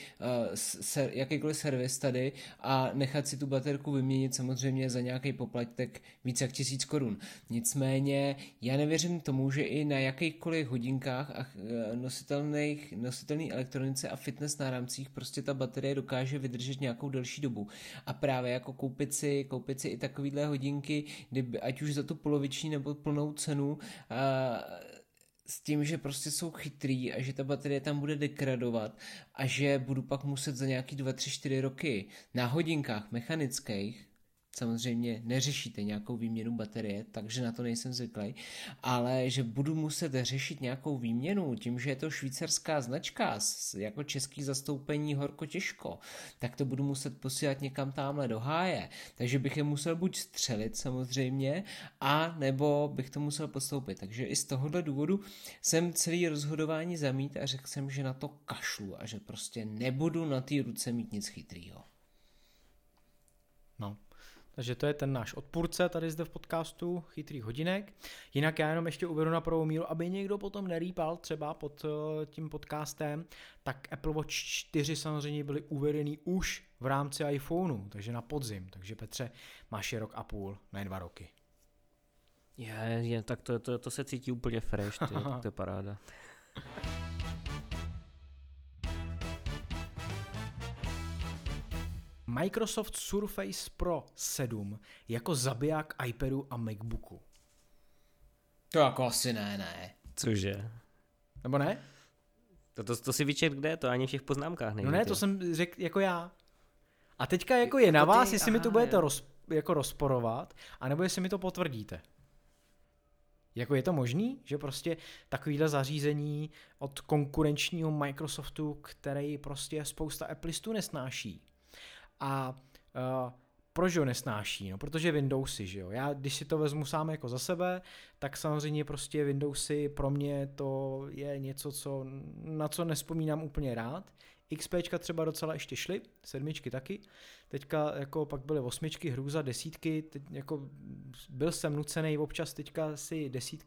servis tady a nechat si tu baterku vyměnit samozřejmě za nějaký poplatek víc jak 1000 korun. Nicméně já nevěřím tomu, že i na jakýchkoliv hodinkách a nositelné elektronice a fitness náramcích prostě ta baterie dokáže vydržet nějakou delší dobu. A právě jako koupit si i takovýhle hodinky, ať už za tu poloviční nebo plnou cenu, s tím, že prostě jsou chytrý a že ta baterie tam bude degradovat a že budu pak muset za nějaký 2, 3, 4 roky na hodinkách mechanických, samozřejmě neřešíte nějakou výměnu baterie, takže na to nejsem zvyklý, ale že budu muset řešit nějakou výměnu, tím, že je to švýcarská značka, jako český zastoupení horko těžko, tak to budu muset posílat někam tamhle do háje, takže bych je musel buď střelit samozřejmě, a nebo bych to musel podstoupit, takže i z tohohle důvodu jsem celý rozhodování zamít a řekl jsem, že na to kašlu a že prostě nebudu na té ruce mít nic chytrýho. No. Takže to je ten náš odpůrce tady zde v podcastu chytrých hodinek. Jinak já jenom ještě uvedu na prvou míru, aby někdo potom nerýpal třeba pod tím podcastem, tak Apple Watch 4 samozřejmě byly uvedený už v rámci iPhoneu, takže na podzim. Takže Petře, máš je 1,5 roku, ne 2 roky. Tak to se cítí úplně fresh, tak to je paráda. Microsoft Surface Pro 7 jako zabiják iPadu a MacBooku. To jako asi ne. Cože? Nebo ne? To si vyčet, kde je to? Ani v těch poznámkách nejde. No ne, to jsem řekl jako já. A teďka jako je na vás, jestli mi to budete rozporovat, anebo jestli mi to potvrdíte. Jako je to možný, že prostě takovýhle zařízení od konkurenčního Microsoftu, který prostě spousta Applistů nesnáší. A proč ho nesnáší? No, protože Windowsy, že jo. Já když si to vezmu sám jako za sebe, tak samozřejmě prostě Windowsy pro mě to je něco, na co nespomínám úplně rád. XPčka třeba docela ještě šly, 7 taky, teďka jako pak byly 8, hrůza, 10, teď jako byl jsem nucený občas teďka si 10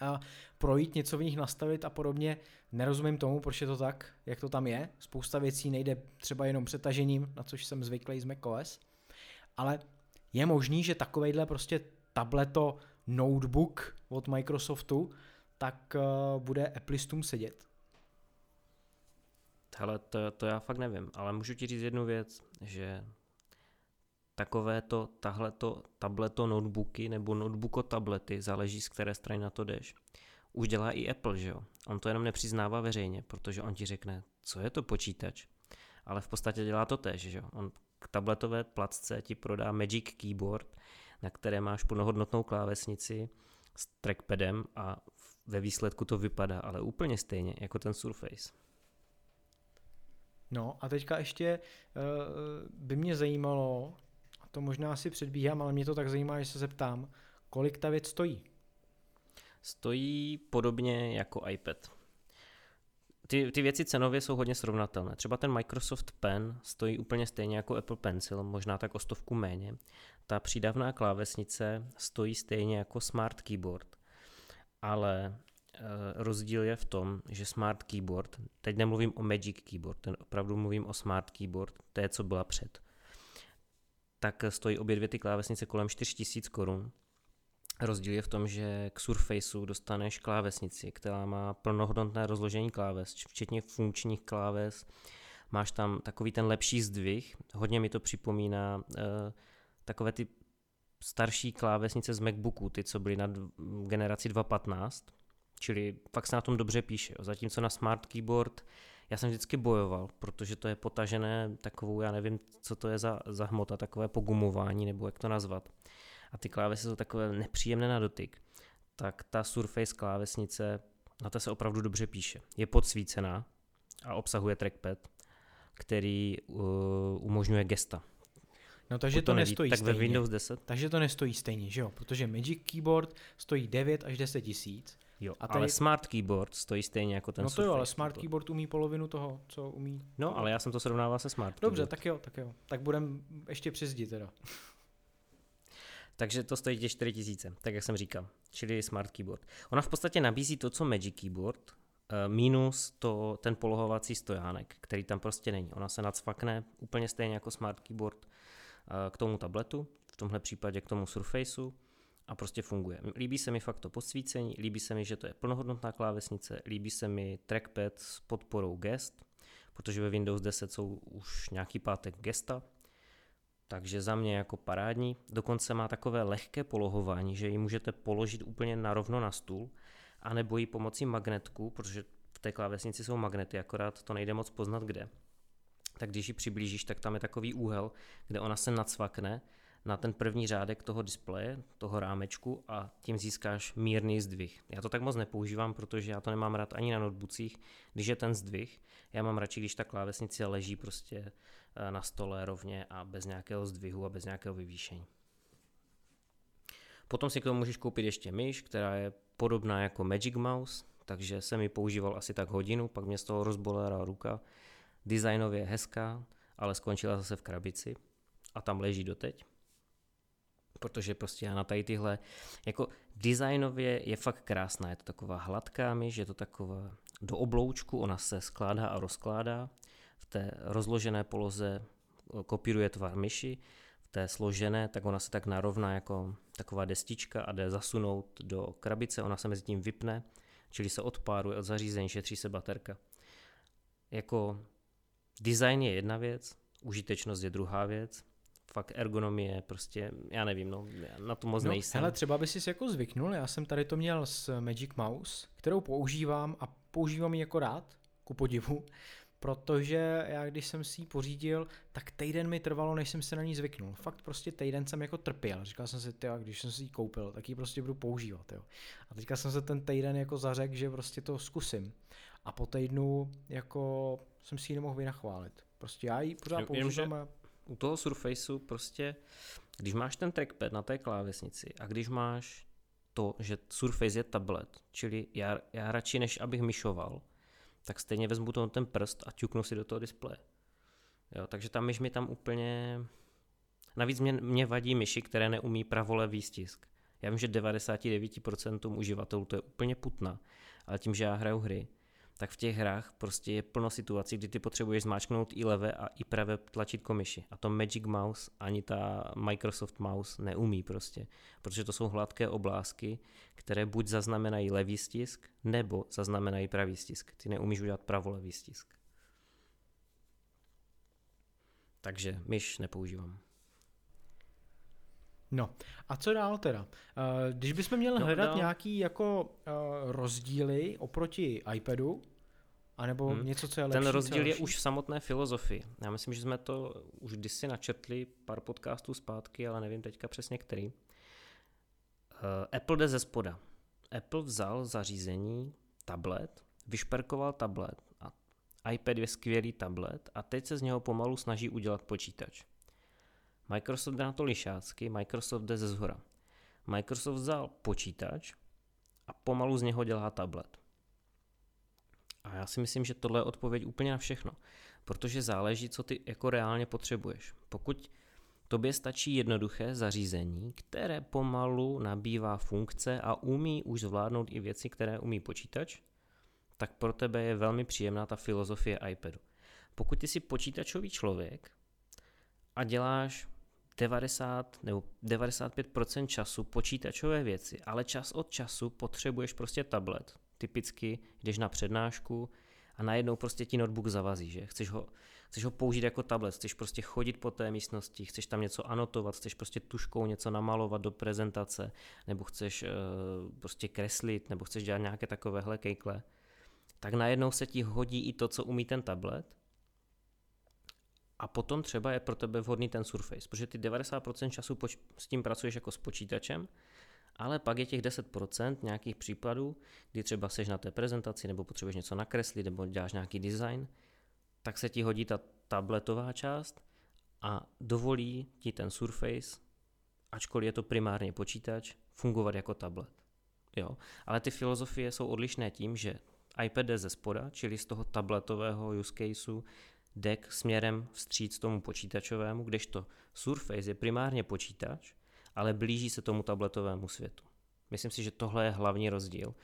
a projít, něco v nich nastavit a podobně. Nerozumím tomu, proč je to tak, jak to tam je. Spousta věcí nejde třeba jenom přetažením, na což jsem zvyklý z macOS. Ale je možný, že takovejhle prostě tableto notebook od Microsoftu tak bude Applistům sedět. Hele, to já fakt nevím, ale můžu ti říct jednu věc, že takovéto, tahleto, tableto notebooky nebo notebookotablety, záleží z které strany na to jdeš, už dělá i Apple, že jo? On to jenom nepřiznává veřejně, protože on ti řekne, co je to počítač, ale v podstatě dělá to též, že jo? On k tabletové placce ti prodá Magic Keyboard, na které máš plnohodnotnou klávesnici s trackpadem a ve výsledku to vypadá, ale úplně stejně jako ten Surface. No a teďka ještě by mě zajímalo, a to možná si předbíhám, ale mě to tak zajímá, že se zeptám, kolik ta věc stojí? Stojí podobně jako iPad. Ty věci cenově jsou hodně srovnatelné. Třeba ten Microsoft Pen stojí úplně stejně jako Apple Pencil, možná tak o 100 méně. Ta přídavná klávesnice stojí stejně jako Smart Keyboard, ale rozdíl je v tom, že Smart Keyboard, teď nemluvím o Magic Keyboard, ten opravdu mluvím o Smart Keyboard, to je, co byla před, tak stojí obě dvě ty klávesnice kolem 4000 korun. Rozdíl je v tom, že k Surfaceu dostaneš klávesnici, která má plnohodnotné rozložení kláves, včetně funkčních kláves, máš tam takový ten lepší zdvih, hodně mi to připomíná takové ty starší klávesnice z MacBooku, ty, co byly na generaci 2.15, čili fakt se na tom dobře píše. Zatímco na Smart Keyboard já jsem vždycky bojoval, protože to je potažené takovou, já nevím, co to je za hmota, takové pogumování, nebo jak to nazvat. A ty klávesy jsou takové nepříjemné na dotyk. Tak ta Surface klávesnice, na to se opravdu dobře píše. Je podsvícená a obsahuje trackpad, který umožňuje gesta. No takže to nestojí tak stejně. Tak ve Windows 10? Takže to nestojí stejně, že jo? Protože Magic Keyboard stojí 9 až 10 tisíc. Jo, a ale Smart Keyboard stojí stejně jako ten Surface. No to jo, ale Smart Keyboard umí polovinu toho, co umí. No, ale já jsem to srovnával se Smart Keyboard. Dobře, tak jo. Tak budem ještě při zdi teda. Takže to stojí tě 4000, tak jak jsem říkal, čili Smart Keyboard. Ona v podstatě nabízí to, co Magic Keyboard, minus to, ten polohovací stojánek, který tam prostě není. Ona se nacvakne úplně stejně jako Smart Keyboard k tomu tabletu, v tomhle případě k tomu Surfaceu a prostě funguje. Líbí se mi fakt to podsvícení, líbí se mi, že to je plnohodnotná klávesnice, líbí se mi trackpad s podporou gest, protože ve Windows 10 jsou už nějaký pátek gesta. Takže za mě jako parádní, dokonce má takové lehké polohování, že ji můžete položit úplně narovno na stůl, anebo ji pomocí magnetku, protože v té klávesnici jsou magnety, akorát to nejde moc poznat kde. Tak když ji přiblížíš, tak tam je takový úhel, kde ona se nacvakne na ten první řádek toho displeje, toho rámečku a tím získáš mírný zdvih. Já to tak moc nepoužívám, protože já to nemám rád ani na notebookích, když je ten zdvih. Já mám radši, když ta klávesnice leží prostě na stole rovně a bez nějakého zdvihu a bez nějakého vyvýšení. Potom si k tomu můžeš koupit ještě myš, která je podobná jako Magic Mouse, takže jsem ji používal asi tak hodinu, pak mě z toho rozbolela ruka. Designově hezká, ale skončila zase v krabici a tam leží doteď. Protože prostě já na tady tyhle, jako designově je fakt krásná, je to taková hladká myš, je to taková do obloučku, ona se skládá a rozkládá, v té rozložené poloze kopíruje tvar myši, v té složené, tak ona se tak narovná jako taková destička a jde zasunout do krabice, ona se mezi tím vypne, čili se odpáruje od zařízení, šetří se baterka. Jako design je jedna věc, užitečnost je druhá věc, fakt ergonomie, prostě, já nevím, no, já na to moc nejsem. Hele, třeba by si jako zvyknul, já jsem tady to měl s Magic Mouse, kterou používám a používám ji jako rád, ku podivu, protože já když jsem si ji pořídil, tak týden mi trvalo, než jsem se na ní zvyknul. Fakt prostě týden jsem jako trpěl, říkal jsem si, tyjo, když jsem si ji koupil, tak ji prostě budu používat, jo. A teďka jsem se ten týden jako zařekl, že prostě to zkusím. A po týdnu jako jsem si ji nemohl vynachválit. Prostě já ji pořád používám a... U toho Surfaceu prostě, když máš ten trackpad na té klávesnici a když máš to, že Surface je tablet, čili já radši než abych myšoval, tak stejně vezmu to ten prst a ťuknu si do toho displeje. Jo, takže ta myš mi tam úplně... Navíc mě vadí myši, které neumí pravolevý stisk. Já vím, že 99% uživatelů to je úplně putna, ale tím, že já hraju hry, tak v těch hrách prostě je plno situací, kdy ty potřebuješ zmáčknout i levé a i pravé tlačítko myši. A to Magic Mouse ani ta Microsoft Mouse neumí prostě, protože to jsou hladké oblázky, které buď zaznamenají levý stisk, nebo zaznamenají pravý stisk. Ty neumíš udělat pravolevý stisk. Takže myš nepoužívám. No a co dál teda? Když bychom měli hledat nějaký jako rozdíly oproti iPadu, anebo něco, co je lepší. Ten rozdíl je už v samotné filozofii. Já myslím, že jsme to už kdysi načetli pár podcastů zpátky, ale nevím teďka přesně který. Apple jde ze spoda. Apple vzal zařízení tablet, vyšperkoval tablet a iPad je skvělý tablet a teď se z něho pomalu snaží udělat počítač. Microsoft jde na to lišácky, Microsoft jde ze zhora. Microsoft vzal počítač a pomalu z něho dělá tablet. A já si myslím, že tohle je odpověď úplně na všechno, protože záleží, co ty jako reálně potřebuješ. Pokud tobě stačí jednoduché zařízení, které pomalu nabývá funkce a umí už zvládnout i věci, které umí počítač, tak pro tebe je velmi příjemná ta filozofie iPadu. Pokud ty jsi počítačový člověk a děláš 90 nebo 95% času počítačové věci, ale čas od času potřebuješ prostě tablet. Typicky jdeš na přednášku a najednou prostě ti notebook zavazí, že? Chceš ho použít jako tablet, chceš prostě chodit po té místnosti, chceš tam něco anotovat, chceš prostě tuškou něco namalovat do prezentace, nebo chceš prostě kreslit, nebo chceš dělat nějaké takovéhle kejkle, tak najednou se ti hodí i to, co umí ten tablet. A potom třeba je pro tebe vhodný ten Surface, protože ty 90% času s tím pracuješ jako s počítačem, ale pak je těch 10% nějakých případů, kdy třeba seš na té prezentaci nebo potřebuješ něco nakreslit nebo děláš nějaký design, tak se ti hodí ta tabletová část a dovolí ti ten Surface, ačkoliv je to primárně počítač, fungovat jako tablet. Jo? Ale ty filozofie jsou odlišné tím, že iPad jde ze spoda, čili z toho tabletového use caseu jde směrem vstříc tomu počítačovému, kdežto Surface je primárně počítač, ale blíží se tomu tabletovému světu. Myslím si, že tohle je hlavní rozdíl,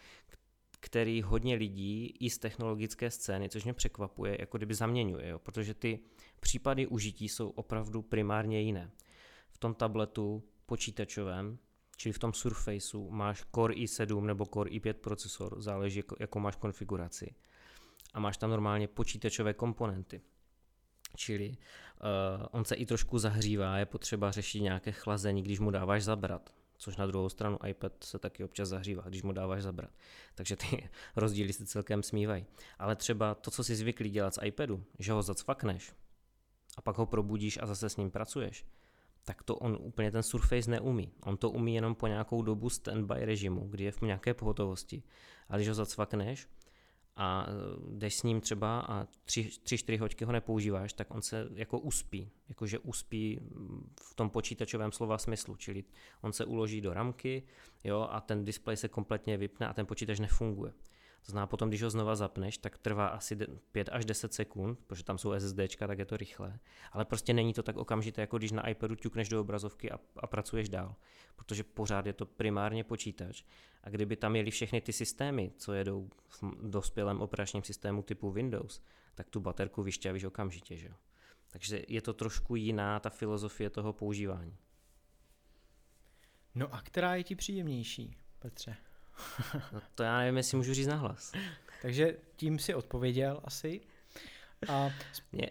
který hodně lidí i z technologické scény, což mě překvapuje, jako kdyby zaměňuje, jo? Protože ty případy užití jsou opravdu primárně jiné. V tom tabletu počítačovém, čili v tom Surfaceu, máš Core i7 nebo Core i5 procesor, záleží, jakou máš konfiguraci. A máš tam normálně počítačové komponenty. Čili on se i trošku zahřívá, je potřeba řešit nějaké chlazení, když mu dáváš zabrat, což na druhou stranu iPad se taky občas zahřívá, když mu dáváš zabrat. Takže ty rozdíly se celkem smívají. Ale třeba to, co si zvyklí dělat z iPadu, že ho zacvakneš a pak ho probudíš a zase s ním pracuješ, tak to on úplně ten Surface neumí. On to umí jenom po nějakou dobu standby režimu, kdy je v nějaké pohotovosti. A když ho zacvakneš a jdeš s ním třeba a 3-4 hoďky ho nepoužíváš, tak on se jako uspí, jakože uspí v tom počítačovém slova smyslu, čili on se uloží do ramky, jo, a ten displej se kompletně vypne a ten počítač nefunguje. To znamená, potom, když ho znova zapneš, tak trvá asi 5 až 10 sekund, protože tam jsou SSDčka, tak je to rychlé, ale prostě není to tak okamžité, jako když na iPadu ťukneš do obrazovky a pracuješ dál, protože pořád je to primárně počítač. A kdyby tam jeli všechny ty systémy, co jedou v dospělém operačním systému typu Windows, tak tu baterku vyšťavíš okamžitě, že jo. Takže je to trošku jiná ta filozofie toho používání. No a která je ti příjemnější, Petře? No to já nevím, jestli můžu říct nahlas. Takže tím si odpověděl asi. A...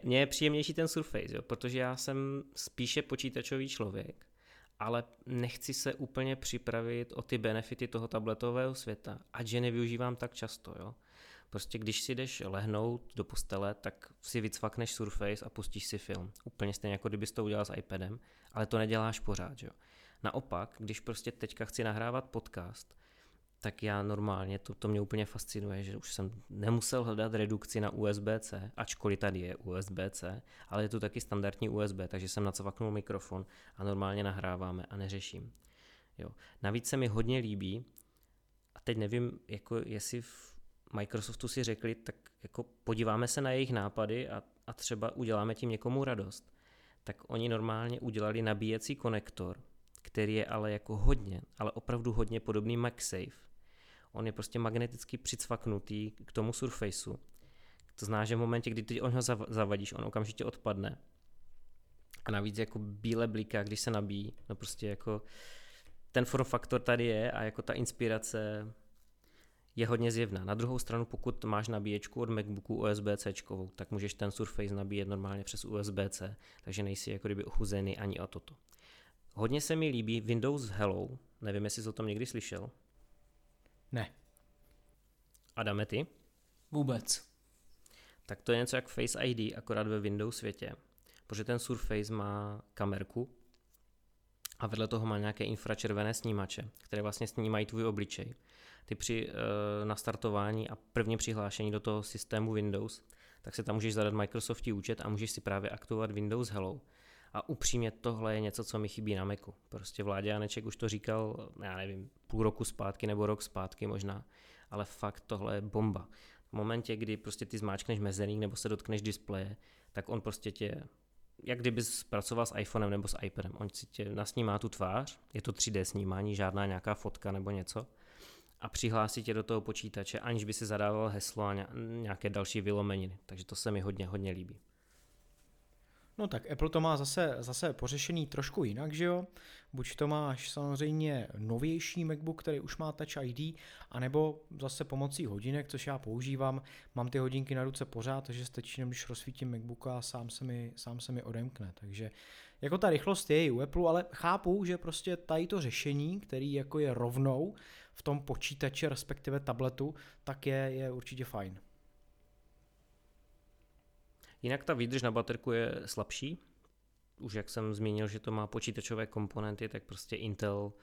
Mně je příjemnější ten Surface, jo, protože já jsem spíše počítačový člověk, ale nechci se úplně připravit o ty benefity toho tabletového světa, ať je nevyužívám tak často. Jo. Prostě když si jdeš lehnout do postele, tak si vycvakneš Surface a pustíš si film. Úplně stejně, jako kdybys to udělal s iPadem, ale to neděláš pořád. Jo. Naopak, když prostě teďka chci nahrávat podcast, tak já normálně, to mě úplně fascinuje, že už jsem nemusel hledat redukci na USB-C, ačkoliv tady je USB-C, ale je to taky standardní USB, takže jsem nacvaknul mikrofon a normálně nahráváme a neřeším. Jo. Navíc se mi hodně líbí, a teď nevím, jako jestli v Microsoftu si řekli, tak jako podíváme se na jejich nápady a třeba uděláme tím někomu radost. Tak oni normálně udělali nabíjecí konektor, který je ale jako hodně, ale opravdu hodně podobný MagSafe. On je prostě magneticky přicvaknutý k tomu Surfaceu. To zná, že v momentě, kdy ty ho zavadíš, on okamžitě odpadne. A navíc jako bíle bliká, když se nabíjí, no prostě jako ten form faktor tady je a jako ta inspirace je hodně zjevná. Na druhou stranu, pokud máš nabíječku od MacBooku USB-Cčkovou, tak můžeš ten Surface nabíjet normálně přes USB-C, takže nejsi jako kdyby ochuzený ani o toto. Hodně se mi líbí Windows Hello. Nevím, jestli jsi o tom někdy slyšel. Ne. Adame, ty? Vůbec. Tak to je něco jak Face ID, akorát ve Windows světě. Protože ten Surface má kamerku a vedle toho má nějaké infračervené snímače, které vlastně snímají tvůj obličej. Ty při nastartování a prvním přihlášení do toho systému Windows, tak si tam můžeš zadat Microsoftí účet a můžeš si právě aktivovat Windows Hello. A upřímně tohle je něco, co mi chybí na Macu. Prostě Vláďa Janeček už to říkal, já nevím, půl roku zpátky nebo rok zpátky možná, ale fakt tohle je bomba. V momentě, kdy prostě ty zmáčkneš mezerník nebo se dotkneš displeje, tak on prostě tě, jak kdyby pracoval s iPhonem nebo s iPadem, on si tě nasnímá tu tvář, je to 3D snímání, žádná nějaká fotka nebo něco, a přihlásí tě do toho počítače, aniž by si zadával heslo a nějaké další vylomeniny. Takže to se mi hodně, hodně líbí. No tak Apple to má zase pořešený trošku jinak, že jo? Buď to máš samozřejmě novější MacBook, který už má Touch ID, anebo zase pomocí hodinek, což já používám, mám ty hodinky na ruce pořád, takže stačí, když rozsvítím MacBooka a sám se mi odemkne. Takže jako ta rychlost je i u Apple, ale chápu, že prostě tady to řešení, který jako je rovnou v tom počítači, respektive tabletu, tak je určitě fajn. Jinak ta výdrž na baterku je slabší. Už jak jsem zmínil, že to má počítačové komponenty, tak prostě Intel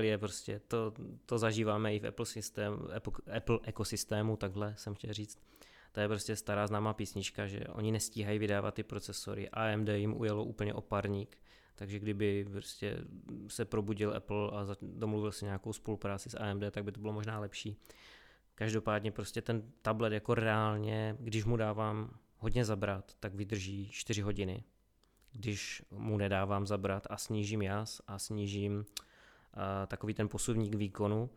je prostě, to zažíváme i v Apple ekosystému, takhle jsem chtěl říct. To je prostě stará známá písnička, že oni nestíhají vydávat ty procesory. AMD jim ujelo úplně oparník, takže kdyby prostě se probudil Apple a domluvil si nějakou spolupráci s AMD, tak by to bylo možná lepší. Každopádně prostě ten tablet jako reálně, když mu dávám hodně zabrat, tak vydrží 4 hodiny. Když mu nedávám zabrat a snížím jas a snížím takový ten posuvník výkonu,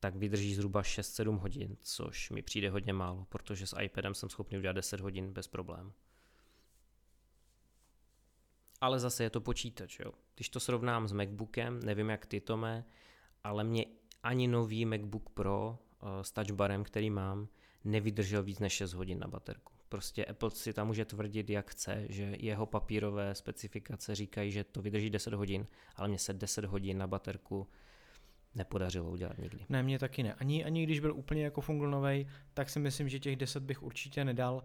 tak vydrží zhruba 6-7 hodin, což mi přijde hodně málo, protože s iPadem jsem schopný udělat 10 hodin bez problému. Ale zase je to počítač, jo. Když to srovnám s MacBookem, nevím jak ty, Tome, ale mě ani nový MacBook Pro s touchbarem, který mám, nevydržel víc než 6 hodin na baterku. Prostě Apple si tam může tvrdit, jak chce, že jeho papírové specifikace říkají, že to vydrží 10 hodin, ale mně se 10 hodin na baterku nepodařilo udělat nikdy. Ne, mně taky ne. Ani když byl úplně jako funglnovej, tak si myslím, že těch 10 bych určitě nedal.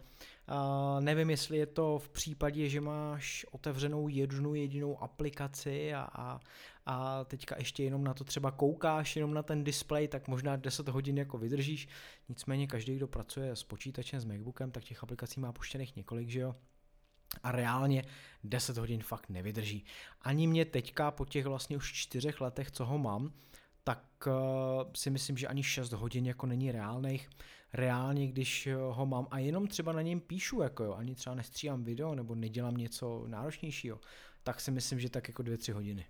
Nevím, jestli je to v případě, že máš otevřenou jednu jedinou aplikaci a teďka ještě jenom na to třeba koukáš, jenom na ten displej, tak možná 10 hodin jako vydržíš. Nicméně každý, kdo pracuje s počítačem, s MacBookem, tak těch aplikací má puštěných několik, že jo? A reálně 10 hodin fakt nevydrží. Ani mě teďka po těch vlastně už 4 letech, co ho mám, tak si myslím, že ani 6 hodin jako není reálných. Reálně, když ho mám a jenom třeba na něm píšu, jako jo, ani třeba nestříhám video nebo nedělám něco náročnějšího, tak si myslím, že tak jako 2-3 hodiny.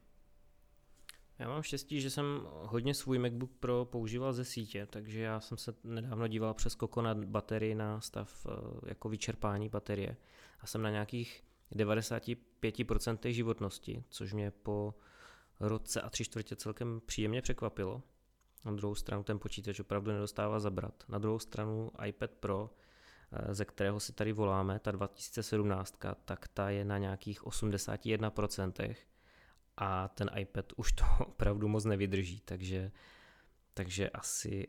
Já mám štěstí, že jsem hodně svůj MacBook Pro používal ze sítě, takže já jsem se nedávno díval přes koko na baterii, na stav jako vyčerpání baterie a jsem na nějakých 95% životnosti, což mě po roce a 3/4 celkem příjemně překvapilo. Na druhou stranu ten počítač opravdu nedostává zabrat. Na druhou stranu iPad Pro, ze kterého si tady voláme, ta 2017, tak ta je na nějakých 81% a ten iPad už to opravdu moc nevydrží, takže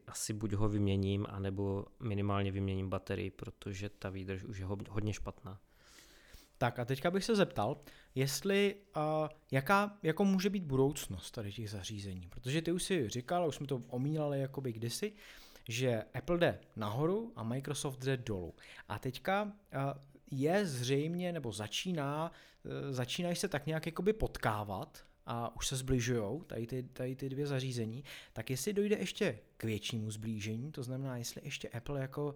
asi buď ho vyměním, anebo minimálně vyměním baterii, protože ta výdrž už je hodně špatná. Tak a teďka bych se zeptal, jestli, jaká může být budoucnost tady těch zařízení, protože ty už si říkal, už jsme to omínali jakoby kdysi, že Apple jde nahoru a Microsoft jde dolů. A teďka je zřejmě, nebo začínají se tak nějak jakoby potkávat a už se zbližujou tady ty dvě zařízení, tak jestli dojde ještě k většímu zblížení, to znamená, jestli ještě Apple jako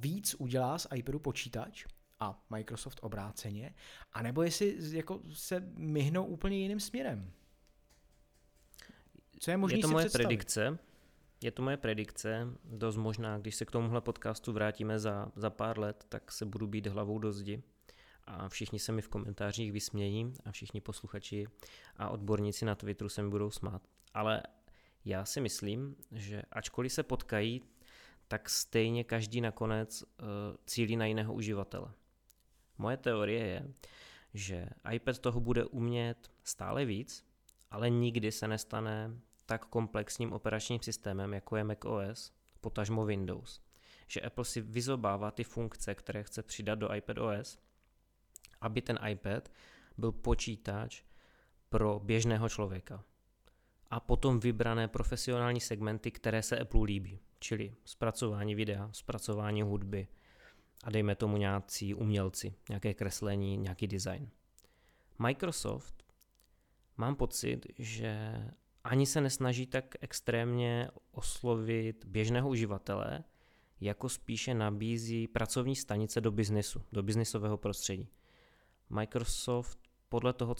víc udělá z iPadu počítač, a Microsoft obráceně, anebo jestli jako se myhnou úplně jiným směrem. Co je možný si představit? Je to moje predikce, dost možná, když se k tomuhle podcastu vrátíme za pár let, tak se budu být hlavou do zdi a všichni se mi v komentářích vysmějí a všichni posluchači a odborníci na Twitteru se mi budou smát. Ale já si myslím, že ačkoliv se potkají, tak stejně každý nakonec cílí na jiného uživatele. Moje teorie je, že iPad toho bude umět stále víc, ale nikdy se nestane tak komplexním operačním systémem, jako je macOS, potažmo Windows. Že Apple si vyzobává ty funkce, které chce přidat do iPadOS, aby ten iPad byl počítač pro běžného člověka. A potom vybrané profesionální segmenty, které se Apple líbí, čili zpracování videa, zpracování hudby a dejme tomu nějací umělci, nějaké kreslení, nějaký design. Microsoft, mám pocit, že ani se nesnaží tak extrémně oslovit běžného uživatele, jako spíše nabízí pracovní stanice do biznesu, do biznisového prostředí. Microsoft, podle toho,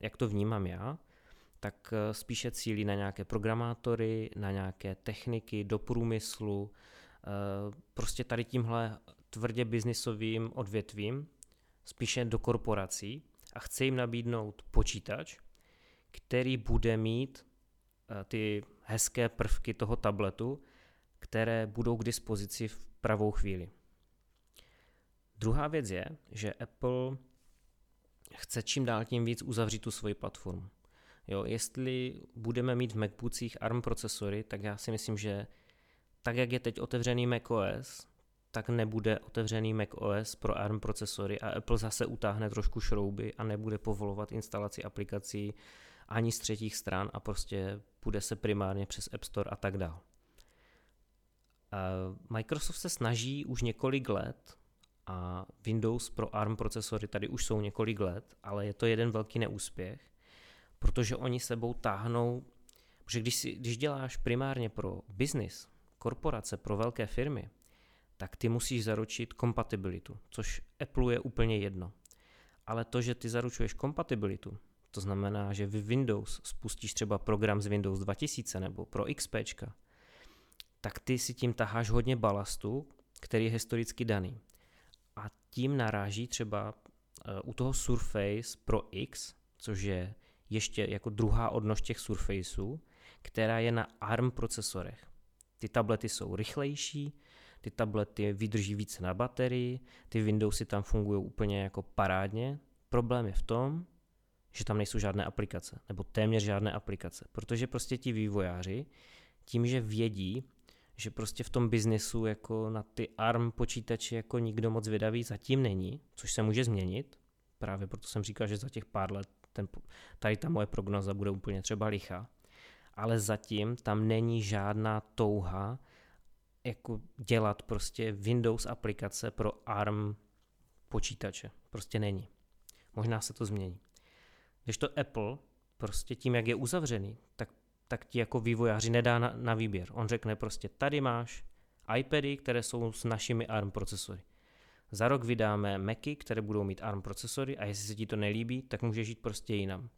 jak to vnímám já, tak spíše cílí na nějaké programátory, na nějaké techniky, do průmyslu, prostě tady tímhle tvrdě biznisovým odvětvím, spíše do korporací a chce jim nabídnout počítač, který bude mít ty hezké prvky toho tabletu, které budou k dispozici v pravou chvíli. Druhá věc je, že Apple chce čím dál tím víc uzavřít tu svoji platformu. Jo, jestli budeme mít v MacBookích ARM procesory, tak já si myslím, že tak, jak je teď otevřený macOS, tak nebude otevřený macOS pro ARM procesory a Apple zase utáhne trošku šrouby a nebude povolovat instalaci aplikací ani z třetích stran a prostě bude se primárně přes App Store a tak dál. Microsoft se snaží už několik let a Windows pro ARM procesory tady už jsou několik let, ale je to jeden velký neúspěch, protože oni sebou táhnou, protože když děláš primárně pro business, korporace, pro velké firmy, tak ty musíš zaručit kompatibilitu, což Apple je úplně jedno. Ale to, že ty zaručuješ kompatibilitu, to znamená, že v Windows spustíš třeba program z Windows 2000 nebo pro XP, tak ty si tím taháš hodně balastu, který je historicky daný. A tím naráží třeba u toho Surface Pro X, což je ještě jako druhá odnož těch Surfaceů, která je na ARM procesorech. Ty tablety jsou rychlejší, ty tablety vydrží více na baterii, ty Windowsy tam fungují úplně jako parádně. Problém je v tom, že tam nejsou žádné aplikace, nebo téměř žádné aplikace, protože prostě ti vývojáři tím, že vědí, že prostě v tom biznesu jako na ty ARM počítače jako nikdo moc vydavý zatím není, což se může změnit, právě proto jsem říkal, že za těch pár let tady ta moje prognoza bude úplně třeba lichá, ale zatím tam není žádná touha jako dělat prostě Windows aplikace pro ARM počítače. Prostě není. Možná se to změní. Když to Apple prostě tím, jak je uzavřený, tak ti jako vývojáři nedá na výběr. On řekne prostě, tady máš iPady, které jsou s našimi ARM procesory. Za rok vydáme Macy, které budou mít ARM procesory a jestli se ti to nelíbí, tak můžeš jít prostě jinam.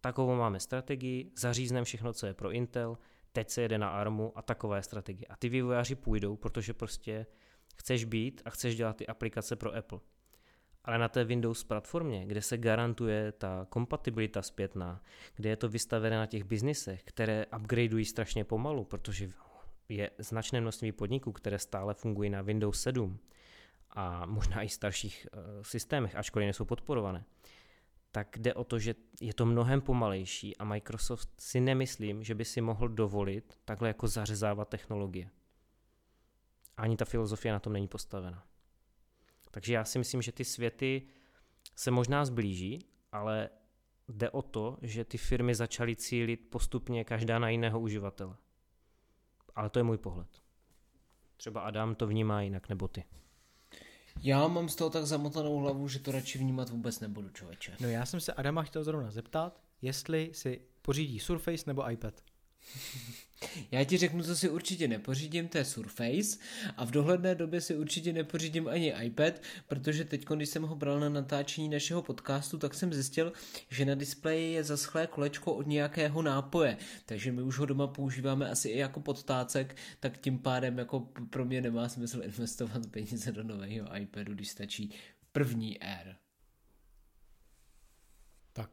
Takovou máme strategii, zařízneme všechno, co je pro Intel, teď se jede na ARMu a taková je strategie. A ty vývojáři půjdou, protože prostě chceš být a chceš dělat ty aplikace pro Apple. Ale na té Windows platformě, kde se garantuje ta kompatibilita zpětná, kde je to vystavené na těch biznisech, které upgradeují strašně pomalu, protože je značné množství podniků, které stále fungují na Windows 7 a možná i starších systémech, ačkoliv nejsou podporované, tak jde o to, že je to mnohem pomalejší a Microsoft si nemyslím, že by si mohl dovolit takhle jako zařezávat technologie. Ani ta filozofie na tom není postavena. Takže já si myslím, že ty světy se možná zblíží, ale jde o to, že ty firmy začaly cílit postupně každá na jiného uživatele. Ale to je můj pohled. Třeba Adam to vnímá jinak, nebo ty. Já mám z toho tak zamotanou hlavu, že to radši vnímat vůbec nebudu, člověče. No já jsem se Adama chtěl zrovna zeptat, jestli si pořídí Surface nebo iPad. Já ti řeknu, co si určitě nepořídím, to je Surface a v dohledné době si určitě nepořídím ani iPad, protože teď, když jsem ho bral na natáčení našeho podcastu, tak jsem zjistil, že na displeji je zaschlé kolečko od nějakého nápoje, takže my už ho doma používáme asi i jako podtácek, tak tím pádem jako pro mě nemá smysl investovat peníze do nového iPadu, když stačí první Air. Tak,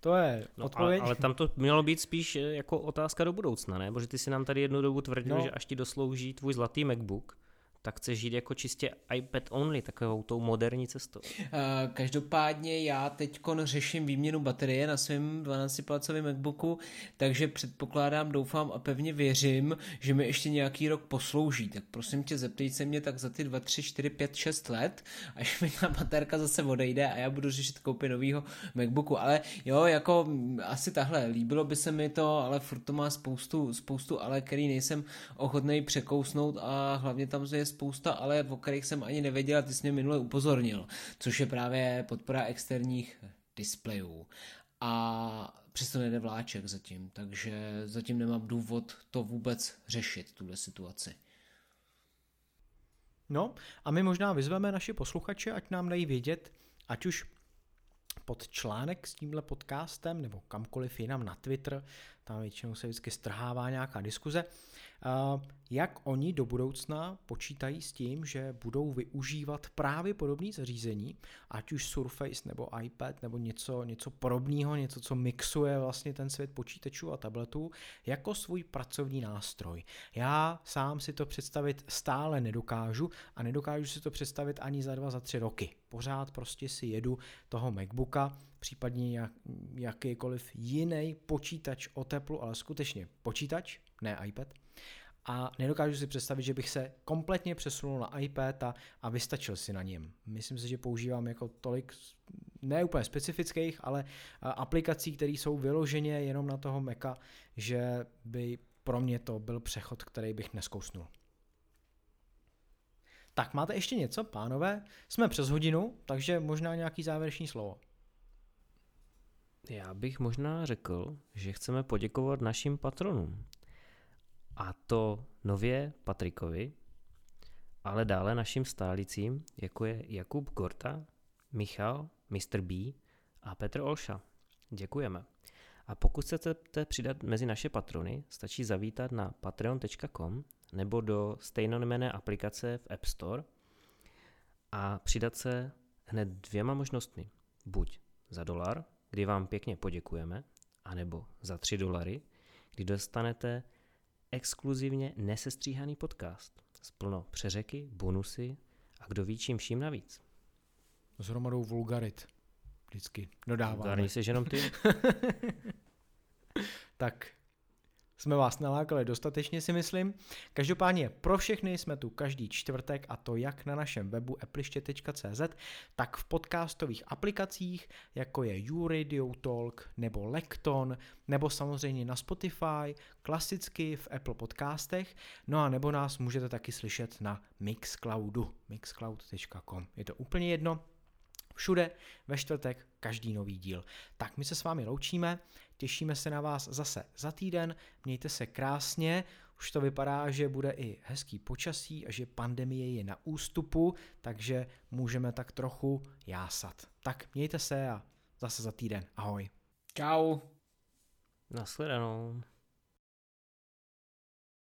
to je odpověď. Ale tam to mělo být spíš jako otázka do budoucna, ne? Protože ty si nám tady jednu dobu tvrdil, že až ti doslouží tvůj zlatý MacBook, tak chceš žít jako čistě iPad only, takovou tou moderní cestou. Každopádně já teďkon řeším výměnu baterie na svém 12-palcovém MacBooku, takže předpokládám, doufám a pevně věřím, že mi ještě nějaký rok poslouží. Tak prosím tě, zeptej se mě tak za ty 2, 3, 4, 5, 6 let, až mi ta baterka zase odejde a já budu řešit koupě novýho MacBooku. Ale jo, jako asi tahle, líbilo by se mi to, ale furt to má spoustu ale, který nejsem ochotnej překousnout a hlavně tam je spousta ale, o kterých jsem ani nevěděl a ty jsi mě minule upozornil, což je právě podpora externích displejů. A přesto nejde vláček zatím, takže zatím nemám důvod to vůbec řešit, tuhle situaci. No a my možná vyzveme naši posluchače, ať nám dají vědět, ať už pod článek s tímhle podcastem nebo kamkoliv jinam na Twitter, tam většinou se vždycky strhává nějaká diskuze, jak oni do budoucna počítají s tím, že budou využívat právě podobné zařízení, ať už Surface nebo iPad nebo něco podobného, něco, co mixuje vlastně ten svět počítačů a tabletů, jako svůj pracovní nástroj. Já sám si to představit stále nedokážu a nedokážu si to představit ani za 2, za 3 roky. Pořád prostě si jedu toho MacBooka, případně jakýkoliv jiný počítač o teplu, ale skutečně počítač, ne iPad. A nedokážu si představit, že bych se kompletně přesunul na iPad a vystačil si na něm. Myslím si, že používám jako tolik, ne úplně specifických, ale aplikací, které jsou vyloženě jenom na toho Maca, že by pro mě to byl přechod, který bych neskousnul. Tak máte ještě něco, pánové? Jsme přes hodinu, takže možná nějaký závěrečný slovo. Já bych možná řekl, že chceme poděkovat našim patronům. A to nově Patrikovi, ale dále našim stálicím, jako je Jakub Gorta, Michal, Mr. B a Petr Olša. Děkujeme. A pokud chcete přidat mezi naše patrony, stačí zavítat na patreon.com nebo do stejnojmenné aplikace v App Store a přidat se hned 2 možnostmi. Buď za $1, kdy vám pěkně poděkujeme, anebo za $3, kdy dostanete exkluzivně nesestříhaný podcast s plno přeřeky, bonusy a kdo ví čím vším navíc. S hromadou vulgarit vždycky dodáváme. Vulgarní seš jenom ty. Tak jsme vás nalákali dostatečně, si myslím. Každopádně pro všechny jsme tu každý čtvrtek a to jak na našem webu epliště.cz, tak v podcastových aplikacích, jako je YouRadio Talk nebo Lekton, nebo samozřejmě na Spotify, klasicky v Apple podcastech, no a nebo nás můžete taky slyšet na Mixcloudu, mixcloud.com. Je to úplně jedno. Všude, ve čtvrtek, každý nový díl. Tak my se s vámi loučíme, těšíme se na vás zase za týden, mějte se krásně, už to vypadá, že bude i hezký počasí a že pandemie je na ústupu, takže můžeme tak trochu jásat. Tak mějte se a zase za týden. Ahoj. Čau. Nashledanou.